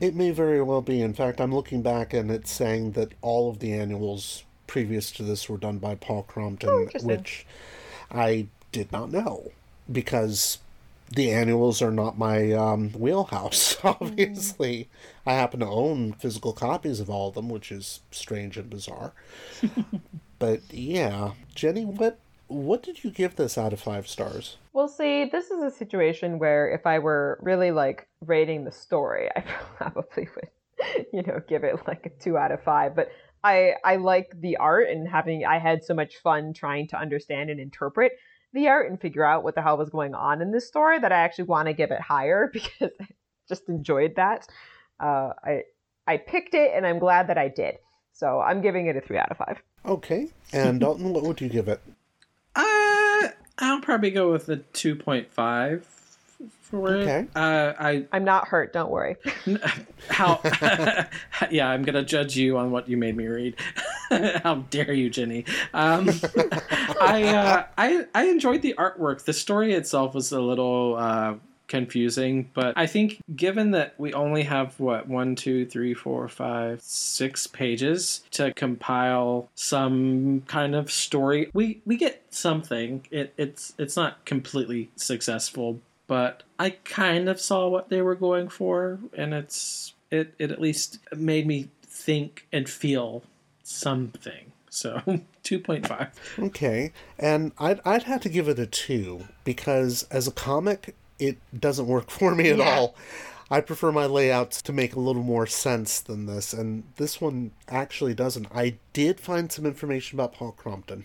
It may very well be. In fact, I'm looking back and it's saying that all of the annuals previous to this were done by Paul Crompton, oh, which I did not know because the annuals are not my um, wheelhouse, obviously. Mm. I happen to own physical copies of all of them, which is strange and bizarre. But yeah, Jenny, what, what did you give this out of five stars? Well, see, this is a situation where if I were really, like, rating the story, I probably would, you know, give it, like, a two out of five. But I, I like the art and having, I had so much fun trying to understand and interpret the art and figure out what the hell was going on in this story that I actually want to give it higher because I just enjoyed that. uh, I I picked it, and I'm glad that I did. So I'm giving it a three out of five. Okay. And Dalton, what would you give it? Uh, I'll probably go with a two point five for it. Okay. Uh, I, I'm not hurt. Don't worry. How? Yeah, I'm going to judge you on what you made me read. How dare you, Jenny? Um, I, uh, I, I enjoyed the artwork. The story itself was a little... Uh, confusing, but I think given that we only have what one two three four five six pages to compile some kind of story, we we get something. It it's it's not completely successful, but I kind of saw what they were going for, and it's it it at least made me think and feel something. So two point five. Okay. And I'd, I'd have to give it a two, because as a comic it doesn't work for me at yeah. all. I prefer my layouts to make a little more sense than this, and this one actually doesn't. I did find some information about Paul Crompton,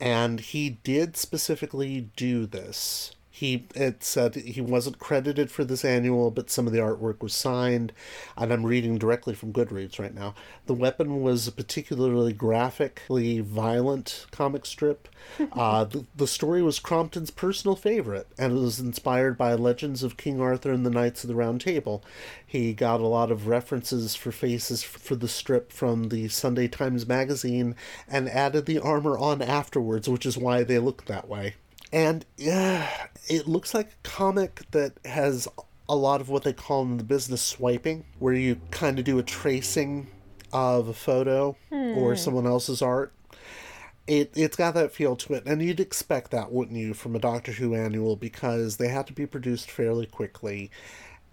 and he did specifically do this. He it said he wasn't credited for this annual, but some of the artwork was signed, and I'm reading directly from Goodreads right now. The Weapon was a particularly graphically violent comic strip. uh, the, the story was Crompton's personal favorite, and it was inspired by legends of King Arthur and the Knights of the Round Table. He got a lot of references for faces for the strip from the Sunday Times magazine, and added the armor on afterwards, which is why they look that way. And yeah, it looks like a comic that has a lot of what they call in the business swiping, where you kind of do a tracing of a photo hmm. or someone else's art. It, it's got that feel to it, and you'd expect that, wouldn't you, from a Doctor Who annual, because they had to be produced fairly quickly,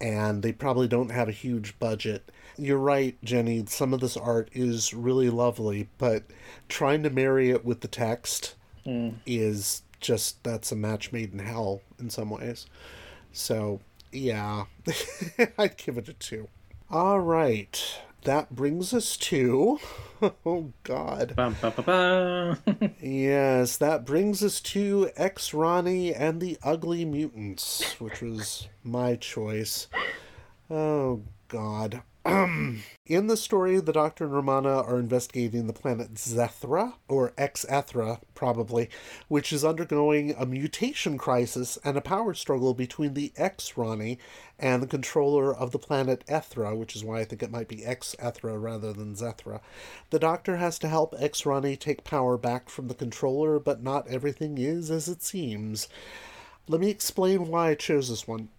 and they probably don't have a huge budget. You're right, Jenny, some of this art is really lovely, but trying to marry it with the text hmm. is... just that's a match made in hell in some ways. So yeah, I'd give it a two. All right, that brings us to oh god bum, bum, bum, bum. Yes, that brings us to X Rani and the Ugly Mutants, which was my choice. Oh god. Um, in the story, the Doctor and Romana are investigating the planet Xethra, or Xethra, probably, which is undergoing a mutation crisis and a power struggle between the X-Rani and the controller of the planet Ethra, which is why I think it might be Xethra rather than Xethra. The Doctor has to help X-Rani take power back from the controller, but not everything is as it seems. Let me explain why I chose this one.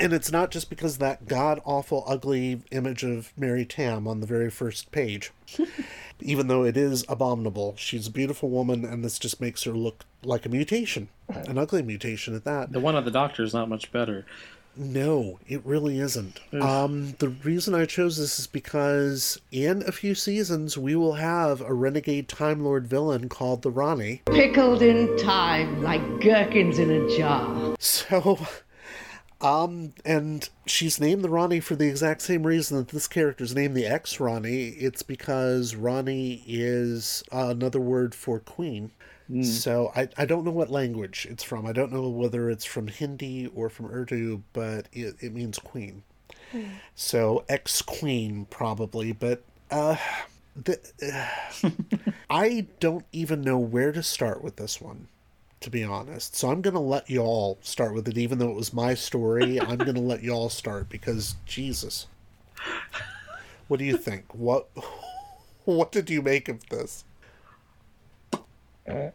And it's not just because that god-awful, ugly image of Mary Tam on the very first page. Even though it is abominable. She's a beautiful woman, and this just makes her look like a mutation. An ugly mutation at that. The one of the Doctor is not much better. No, it really isn't. Um, the reason I chose this is because in a few seasons, we will have a renegade Time Lord villain called the Rani. Pickled in time, like gherkins in a jar. So... Um, and she's named the Rani for the exact same reason that this character's named the ex-Rani. It's because Rani is uh, another word for queen. Mm. So I, I don't know what language it's from. I don't know whether it's from Hindi or from Urdu, but it, it means queen. Mm. So ex-queen probably, but, uh, the, uh I don't even know where to start with this one, to be honest. So I'm going to let y'all start with it, even though it was my story. I'm going to let y'all start because, Jesus. What do you think? What What did you make of this? um,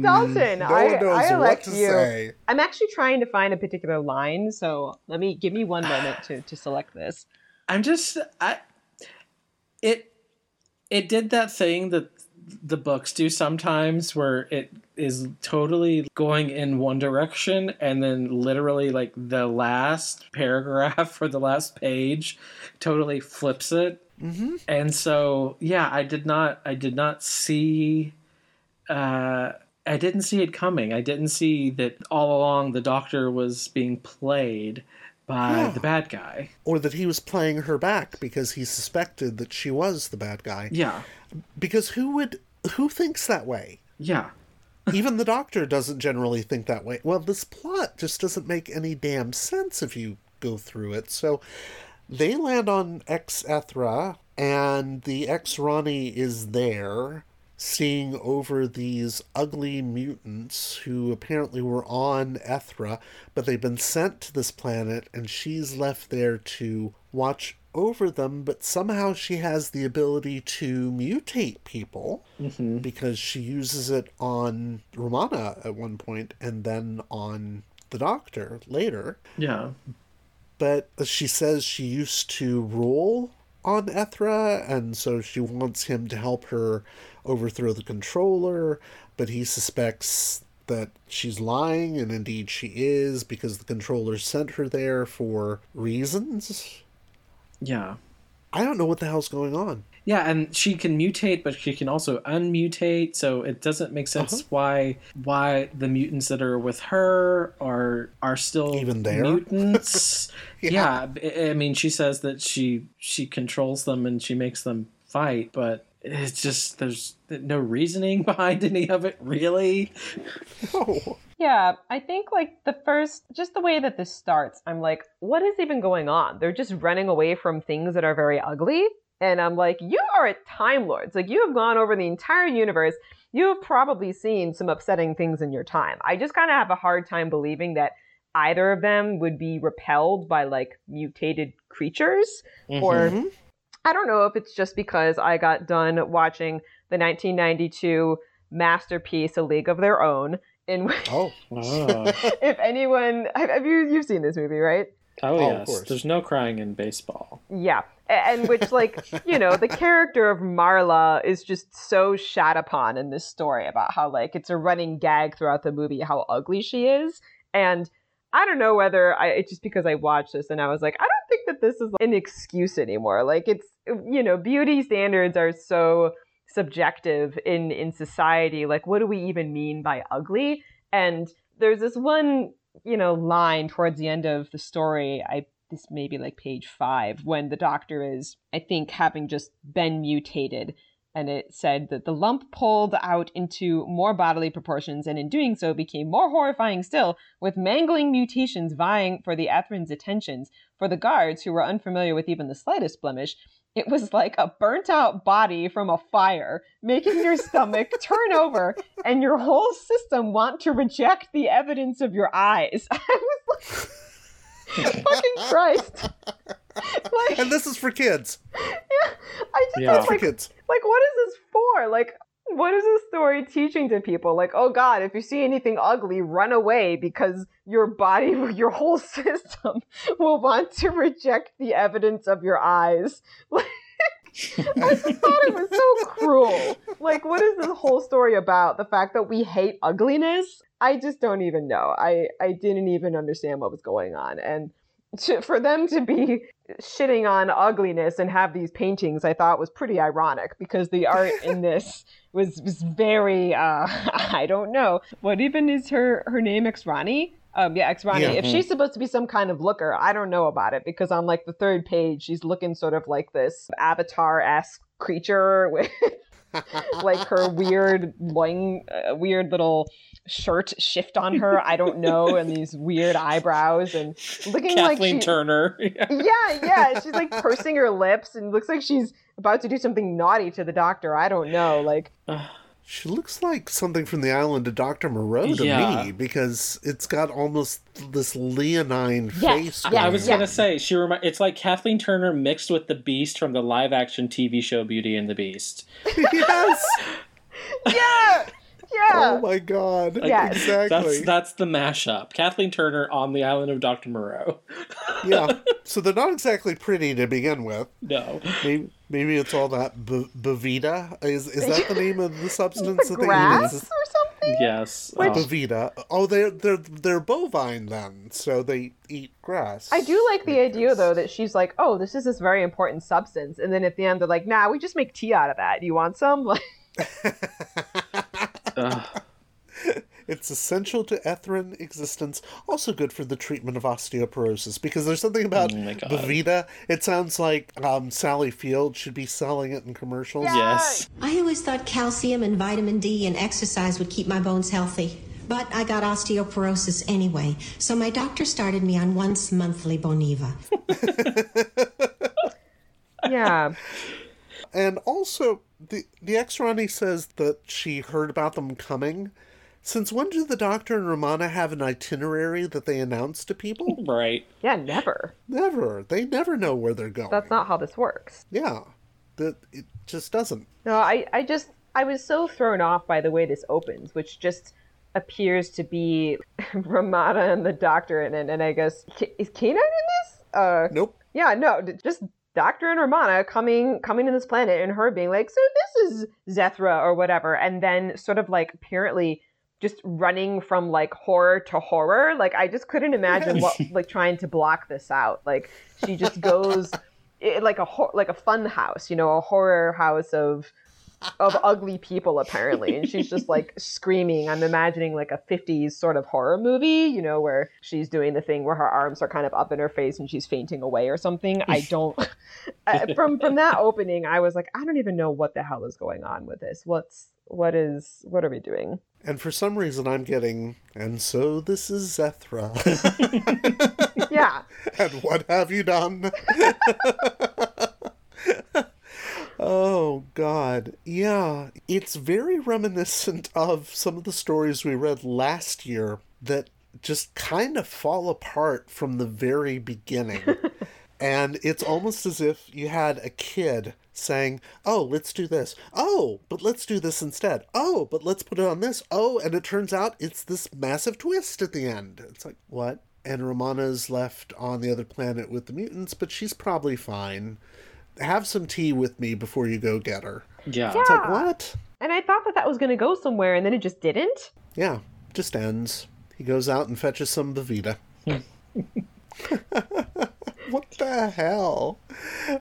Dalton, no I, I elect you. Say. I'm actually trying to find a particular line, so let me give me one moment to, to select this. I'm just... I. It. It did that thing that the books do sometimes, where it is totally going in one direction and then literally like the last paragraph or the last page totally flips it. Mm-hmm. And so yeah, I did not I did not see uh I didn't see it coming. I didn't see that all along the Doctor was being played by yeah. the bad guy, or that he was playing her back because he suspected that she was the bad guy. Yeah, because who would who thinks that way? Yeah, Even the Doctor doesn't generally think that way. Well, this plot just doesn't make any damn sense if you go through it. So they land on Xethra, and the ex-Rani is there, seeing over these ugly mutants who apparently were on Xethra, but they've been sent to this planet, and she's left there to watch over them, but somehow she has the ability to mutate people, mm-hmm. because she uses it on Romana at one point and then on the Doctor later. Yeah. But she says she used to rule on Xethra, and so she wants him to help her overthrow the controller, but he suspects that she's lying, and indeed she is, because the controller sent her there for reasons. Yeah. I don't know what the hell's going on. Yeah, and she can mutate, but she can also unmutate, so it doesn't make sense uh-huh. why why the mutants that are with her are are still even there. Mutants. yeah. yeah, I mean, she says that she she controls them and she makes them fight, but it's just there's no reasoning behind any of it, really. No. Yeah, I think like the first, just the way that this starts, I'm like, what is even going on? They're just running away from things that are very ugly. And I'm like, you are a Time Lord. It's like you have gone over the entire universe. You've probably seen some upsetting things in your time. I just kind of have a hard time believing that either of them would be repelled by like mutated creatures. Mm-hmm. Or I don't know if it's just because I got done watching the nineteen ninety-two masterpiece, A League of Their Own. In which, oh, uh. if anyone, have you you've seen this movie, right? Oh, oh yes. There's no crying in baseball. Yeah, and which, like, you know, the character of Marla is just so shat upon in this story about how, like, it's a running gag throughout the movie how ugly she is, and I don't know whether I, it's just because I watched this and I was like, I don't think that this is like, an excuse anymore. Like, it's, you know, beauty standards are so subjective in in society. Like, what do we even mean by ugly? And there's this one, you know, line towards the end of the story, I this may be like page five, when the Doctor is, I think, having just been mutated, and it said that the lump pulled out into more bodily proportions, and in doing so became more horrifying still, with mangling mutations vying for the Ethrin's attentions. For the guards, who were unfamiliar with even the slightest blemish, it was like a burnt-out body from a fire, making your stomach turn over and your whole system want to reject the evidence of your eyes. I was like, fucking Christ. Like, and this is for kids. Yeah, I just yeah. was like, kids. Like, what is this for? Like, what is this story teaching to people? Like, oh God, if you see anything ugly, run away because your body, your whole system will want to reject the evidence of your eyes. Like, I just thought it was so cruel. Like, what is this whole story about? The fact that we hate ugliness? I just don't even know. I, I didn't even understand what was going on. And to, for them to be shitting on ugliness and have these paintings, I thought was pretty ironic because the art in this was, was very, uh, I don't know. What even is her, her name, X-Rani? Um, yeah, X-Rani. Yeah. If she's supposed to be some kind of looker, I don't know about it because on like the third page, she's looking sort of like this avatar-esque creature with like her weird loin, uh, weird little shirt shift on her, I don't know, and these weird eyebrows and looking Kathleen like Kathleen Turner. Yeah. yeah, yeah. She's like pursing her lips and looks like she's about to do something naughty to the Doctor. I don't know. Like she looks like something from the Island of Doctor Moreau to yeah. me because it's got almost this leonine yes, face. Yes, I was yes. gonna say she remi- it's like Kathleen Turner mixed with the Beast from the live action T V show Beauty and the Beast. Yes. Yeah. Yeah. Oh my God. Like, yeah. Exactly. That's, that's the mashup. Kathleen Turner on the Island of Doctor Moreau. Yeah. So they're not exactly pretty to begin with. No. Maybe, maybe it's all that B- Bovita. Is is that the name of the substance the that grass they use? Or something? Yes. Which, Bovita. Oh, they're they're they're bovine then, so they eat grass. I do like the idea guess. though that she's like, oh, this is this very important substance, and then at the end they're like, nah, we just make tea out of that. Do you want some? Like. Uh. It It's essential to Ethran existence. Also good for the treatment of osteoporosis, because there's something about oh Bovita. It sounds like um, Sally Field should be selling it in commercials. Yay! Yes. I always thought calcium and vitamin D and exercise would keep my bones healthy. But I got osteoporosis anyway, so my doctor started me on once monthly Boniva. Yeah. And also, the, the ex-Rani says that she heard about them coming. Since when do the Doctor and Romana have an itinerary that they announce to people? Right. Yeah, never. Never. They never know where they're going. That's not how this works. Yeah. The, it just doesn't. No, I, I just, I was so thrown off by the way this opens, which just appears to be Romana and the Doctor, and, and, and I guess, is K nine in this? Uh, nope. Yeah, no, just Doctor and Romana coming coming to this planet and her being like, so this is Xethra or whatever, and then sort of like apparently just running from like horror to horror. Like, I just couldn't imagine what, like, trying to block this out. Like, she just goes it, like a like a fun house, you know, a horror house of of ugly people apparently, and she's just like screaming. I'm imagining like a fifties sort of horror movie, you know, where she's doing the thing where her arms are kind of up in her face and she's fainting away or something. I don't I, from from that opening I was like, I don't even know what the hell is going on with this. What's what is what are we doing? And for some reason I'm getting, and so this is Xethra. Yeah. And what have you done? Oh, God. Yeah. It's very reminiscent of some of the stories we read last year that just kind of fall apart from the very beginning. And it's almost as if you had a kid saying, oh, let's do this. Oh, but let's do this instead. Oh, but let's put it on this. Oh, and it turns out it's this massive twist at the end. It's like, what? And Romana's left on the other planet with the mutants, but she's probably fine. Have some tea with me before you go get her. Yeah. yeah. It's like, what? And I thought that that was going to go somewhere, and then it just didn't. Yeah, just ends. He goes out and fetches some Bovita. What the hell?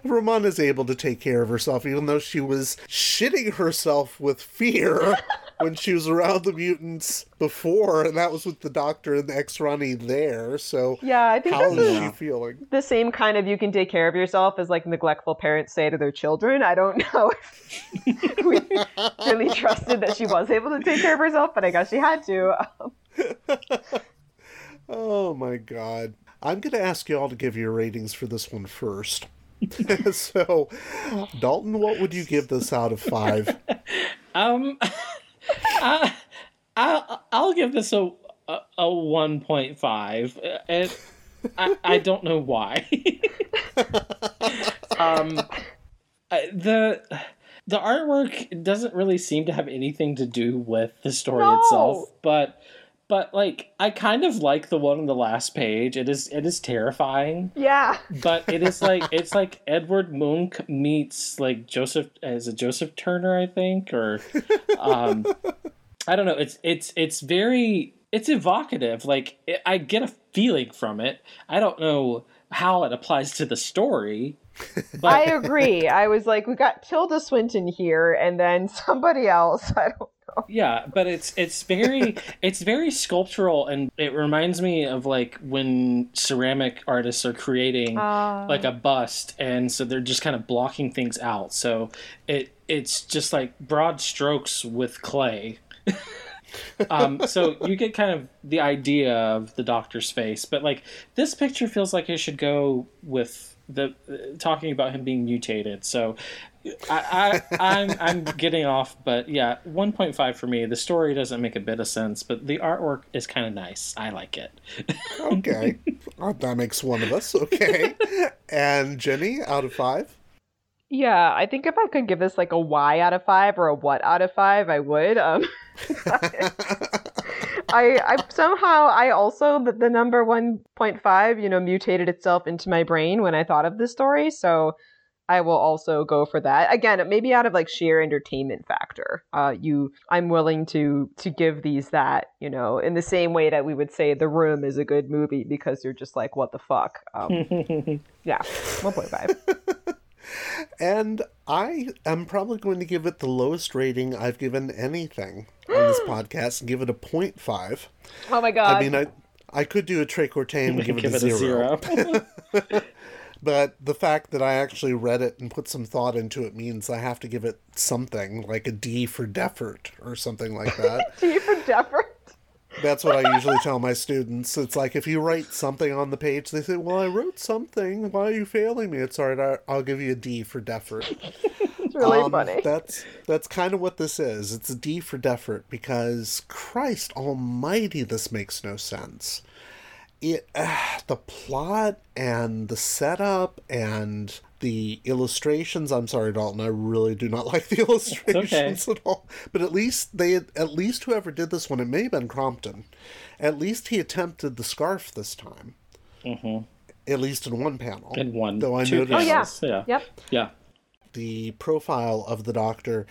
Romana's able to take care of herself, even though she was shitting herself with fear when she was around the mutants before, and that was with the Doctor and the ex-Rani there, so yeah, I think how is the, she feeling? The same kind of you can take care of yourself as, like, neglectful parents say to their children. I don't know if we really trusted that she was able to take care of herself, but I guess she had to. Oh, my God. I'm going to ask you all to give your ratings for this one first. So, Dalton, what would you give this out of five? Um... I, I, I'll give this a a, a one point five. And I, I don't know why. um, the the artwork doesn't really seem to have anything to do with the story no. itself, but but like I kind of like the one on the last page. It is it is terrifying. Yeah. But it is like it's like Edward Munch meets like Joseph is it Joseph Turner, I think, or um, I don't know. It's it's it's very it's evocative. Like it, I get a feeling from it. I don't know how it applies to the story. But... I agree. I was like, we got Tilda Swinton here, and then somebody else. I don't. Yeah, but it's it's very it's very sculptural, and it reminds me of like when ceramic artists are creating uh... like a bust, and so they're just kind of blocking things out. So it it's just like broad strokes with clay. um, so you get kind of the idea of the Doctor's face, but like this picture feels like it should go with the uh, talking about him being mutated. So. I, I, I'm I'm getting off, but yeah, one point five for me. The story doesn't make a bit of sense, but the artwork is kind of nice. I like it. Okay. Well, that makes one of us. Okay. And Jenny, out of five? Yeah, I think if I could give this like a Y out of five or a what out of five, I would. Um, I, I somehow, I also, the, the number one point five, you know, mutated itself into my brain when I thought of this story, so... I will also go for that. Again, maybe out of like sheer entertainment factor. Uh, you, I'm willing to to give these that, you know, in the same way that we would say The Room is a good movie because you're just like, what the fuck? Um, yeah, one point five. And I am probably going to give it the lowest rating I've given anything on this podcast and give it a point five. Oh my god. I mean, I I could do a trick-or-tay and give, give it a it zero. A zero. But the fact that I actually read it and put some thought into it means I have to give it something, like a D for Deffert or something like that. D for Deffert? That's what I usually tell my students. It's like, if you write something on the page, they say, well, I wrote something. Why are you failing me? It's all right. I'll give you a D for Deffert. It's really um, funny. That's that's kind of what this is. It's a D for Deffert because, Christ almighty, this makes no sense. It, uh, the plot and the setup and the illustrations. I'm sorry, Dalton. I really do not like the illustrations okay. at all. But at least they, at least whoever did this one, it may have been Crompton. At least he attempted the scarf this time. Mm-hmm. At least in one panel. In one. Though I Two noticed. Oh, yeah. yeah. Yep. Yeah. The profile of the Doctor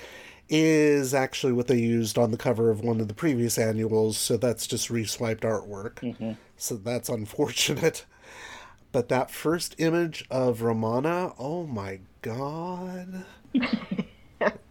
is actually what they used on the cover of one of the previous annuals, so that's just re-swiped artwork. Mm-hmm. So that's unfortunate. But that first image of Romana, oh my god.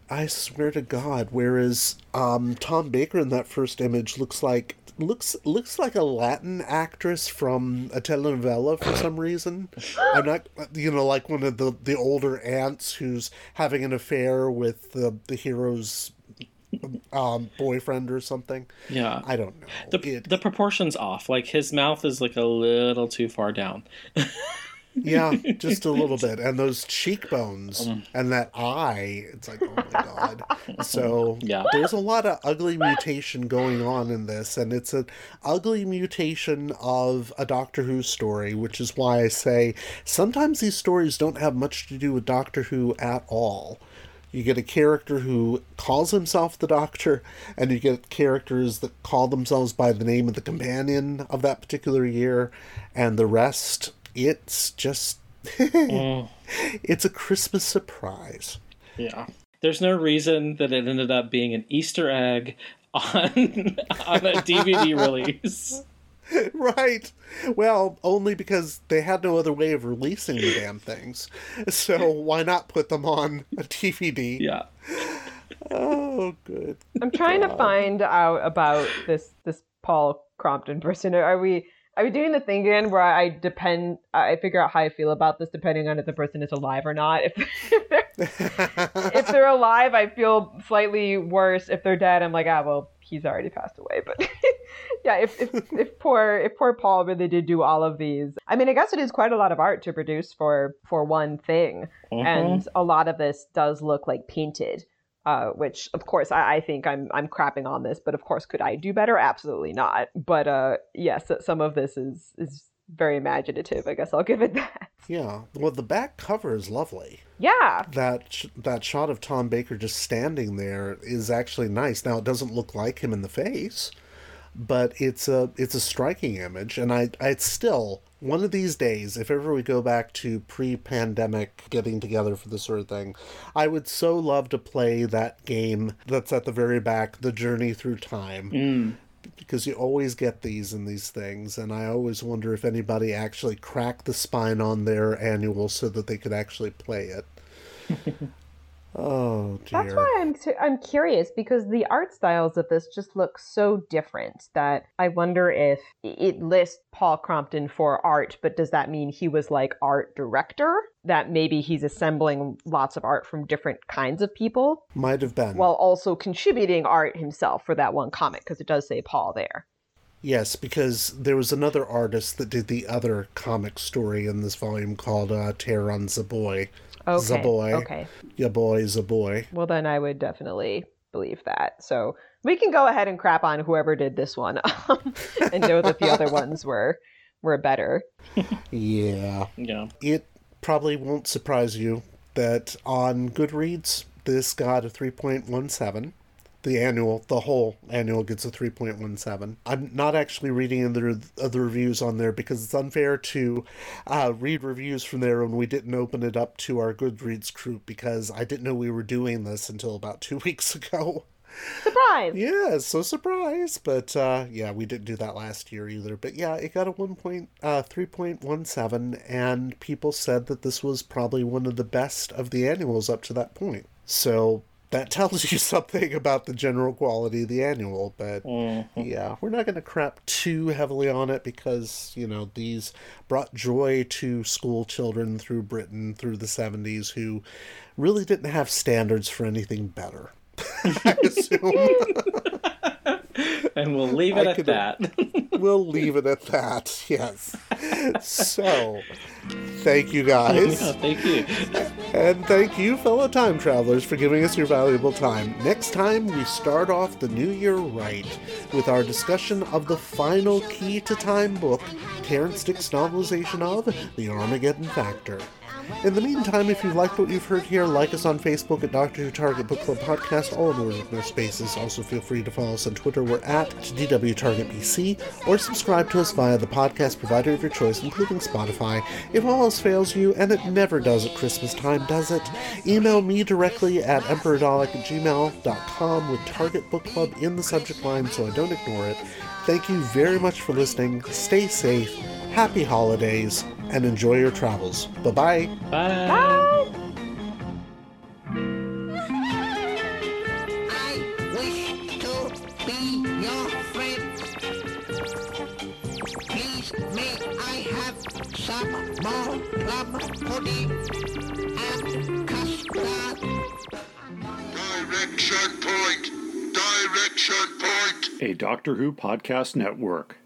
I swear to God, whereas um, Tom Baker in that first image looks like looks looks like a Latin actress from a telenovela for some reason. I'm not, you know, like one of the, the older aunts who's having an affair with the, the hero's um, boyfriend or something. Yeah. I don't know. The, it, the proportion's off. Like, his mouth is like a little too far down. Yeah, just a little bit. And those cheekbones um, and that eye, it's like, oh my god. So yeah. There's a lot of ugly mutation going on in this, and it's an ugly mutation of a Doctor Who story, which is why I say sometimes these stories don't have much to do with Doctor Who at all. You get a character who calls himself the Doctor, and you get characters that call themselves by the name of the companion of that particular year, and the rest... It's just, mm. It's a Christmas surprise. Yeah. There's no reason that it ended up being an Easter egg on, on a D V D release. Right. Well, only because they had no other way of releasing the damn things. So why not put them on a D V D? Yeah. Oh, good. I'm trying God. to find out about this, this Paul Crompton person. Are we... Are we doing the thing again where I depend, I figure out how I feel about this depending on if the person is alive or not? If, if, they're, if they're alive, I feel slightly worse. If they're dead, I'm like, ah, well, he's already passed away. But yeah, if, if if poor if poor Paul really did do all of these. I mean, I guess it is quite a lot of art to produce for, for one thing. Mm-hmm. And a lot of this does look like painted. Uh, which, of course, I, I think I'm I'm crapping on this, but of course, could I do better? Absolutely not. But uh, yes, some of this is, is very imaginative. I guess I'll give it that. Yeah. Well, the back cover is lovely. Yeah. That sh- that shot of Tom Baker just standing there is actually nice. Now, it doesn't look like him in the face, but it's a it's a striking image, and I I still. One of these days, if ever we go back to pre-pandemic getting together for this sort of thing, I would so love to play that game that's at the very back, The Journey Through Time. Mm. Because you always get these in these things, and I always wonder if anybody actually cracked the spine on their annual so that they could actually play it. Oh, dear. That's why I'm t- I'm curious, because the art styles of this just look so different that I wonder if it lists Paul Crompton for art, but does that mean he was like art director? That maybe he's assembling lots of art from different kinds of people? Might have been. While also contributing art himself for that one comic, because it does say Paul there. Yes, because there was another artist that did the other comic story in this volume called uh, Tear on the Boy. Okay. Zaboy. Okay. Your boy, Zaboy. Well, then I would definitely believe that. So we can go ahead and crap on whoever did this one, and know that the other ones were were better. Yeah. Yeah. It probably won't surprise you that on Goodreads this got a three point one seven. The annual, the whole annual gets a three point one seven. I'm not actually reading other, other reviews on there because it's unfair to uh, read reviews from there when we didn't open it up to our Goodreads group because I didn't know we were doing this until about two weeks ago. Surprise! Yeah, so surprise. But uh, yeah, we didn't do that last year either. But yeah, it got a one point, uh, three point one seven, and people said that this was probably one of the best of the annuals up to that point. So that tells you something about the general quality of the annual. But mm-hmm. yeah, we're not going to crap too heavily on it because, you know, these brought joy to school children through Britain through the seventies who really didn't have standards for anything better. I assume. And we'll leave it I at could, that. We'll leave it at that, yes. So, thank you guys. Yeah, thank you. And thank you, fellow time travelers, for giving us your valuable time. Next time, we start off the new year right with our discussion of the final Key to Time book, Terrence Dick's novelization of The Armageddon Factor. In the meantime, if you liked what you've heard here, like us on Facebook at Doctor Who Target Book Club Podcast, all in order with no spaces. Also, feel free to follow us on Twitter. We're at D W Target B C, or subscribe to us via the podcast provider of your choice, including Spotify. If all else fails you, and it never does at Christmas time, does it? Email me directly at emperor dalek at gmail dot com with Target Book Club in the subject line so I don't ignore it. Thank you very much for listening. Stay safe, happy holidays, and enjoy your travels. Bye-bye. Bye. Bye. I wish to be your friend. Please may I have some more plum pudding and custard. Direction Point. Direction Point. A Doctor Who podcast network.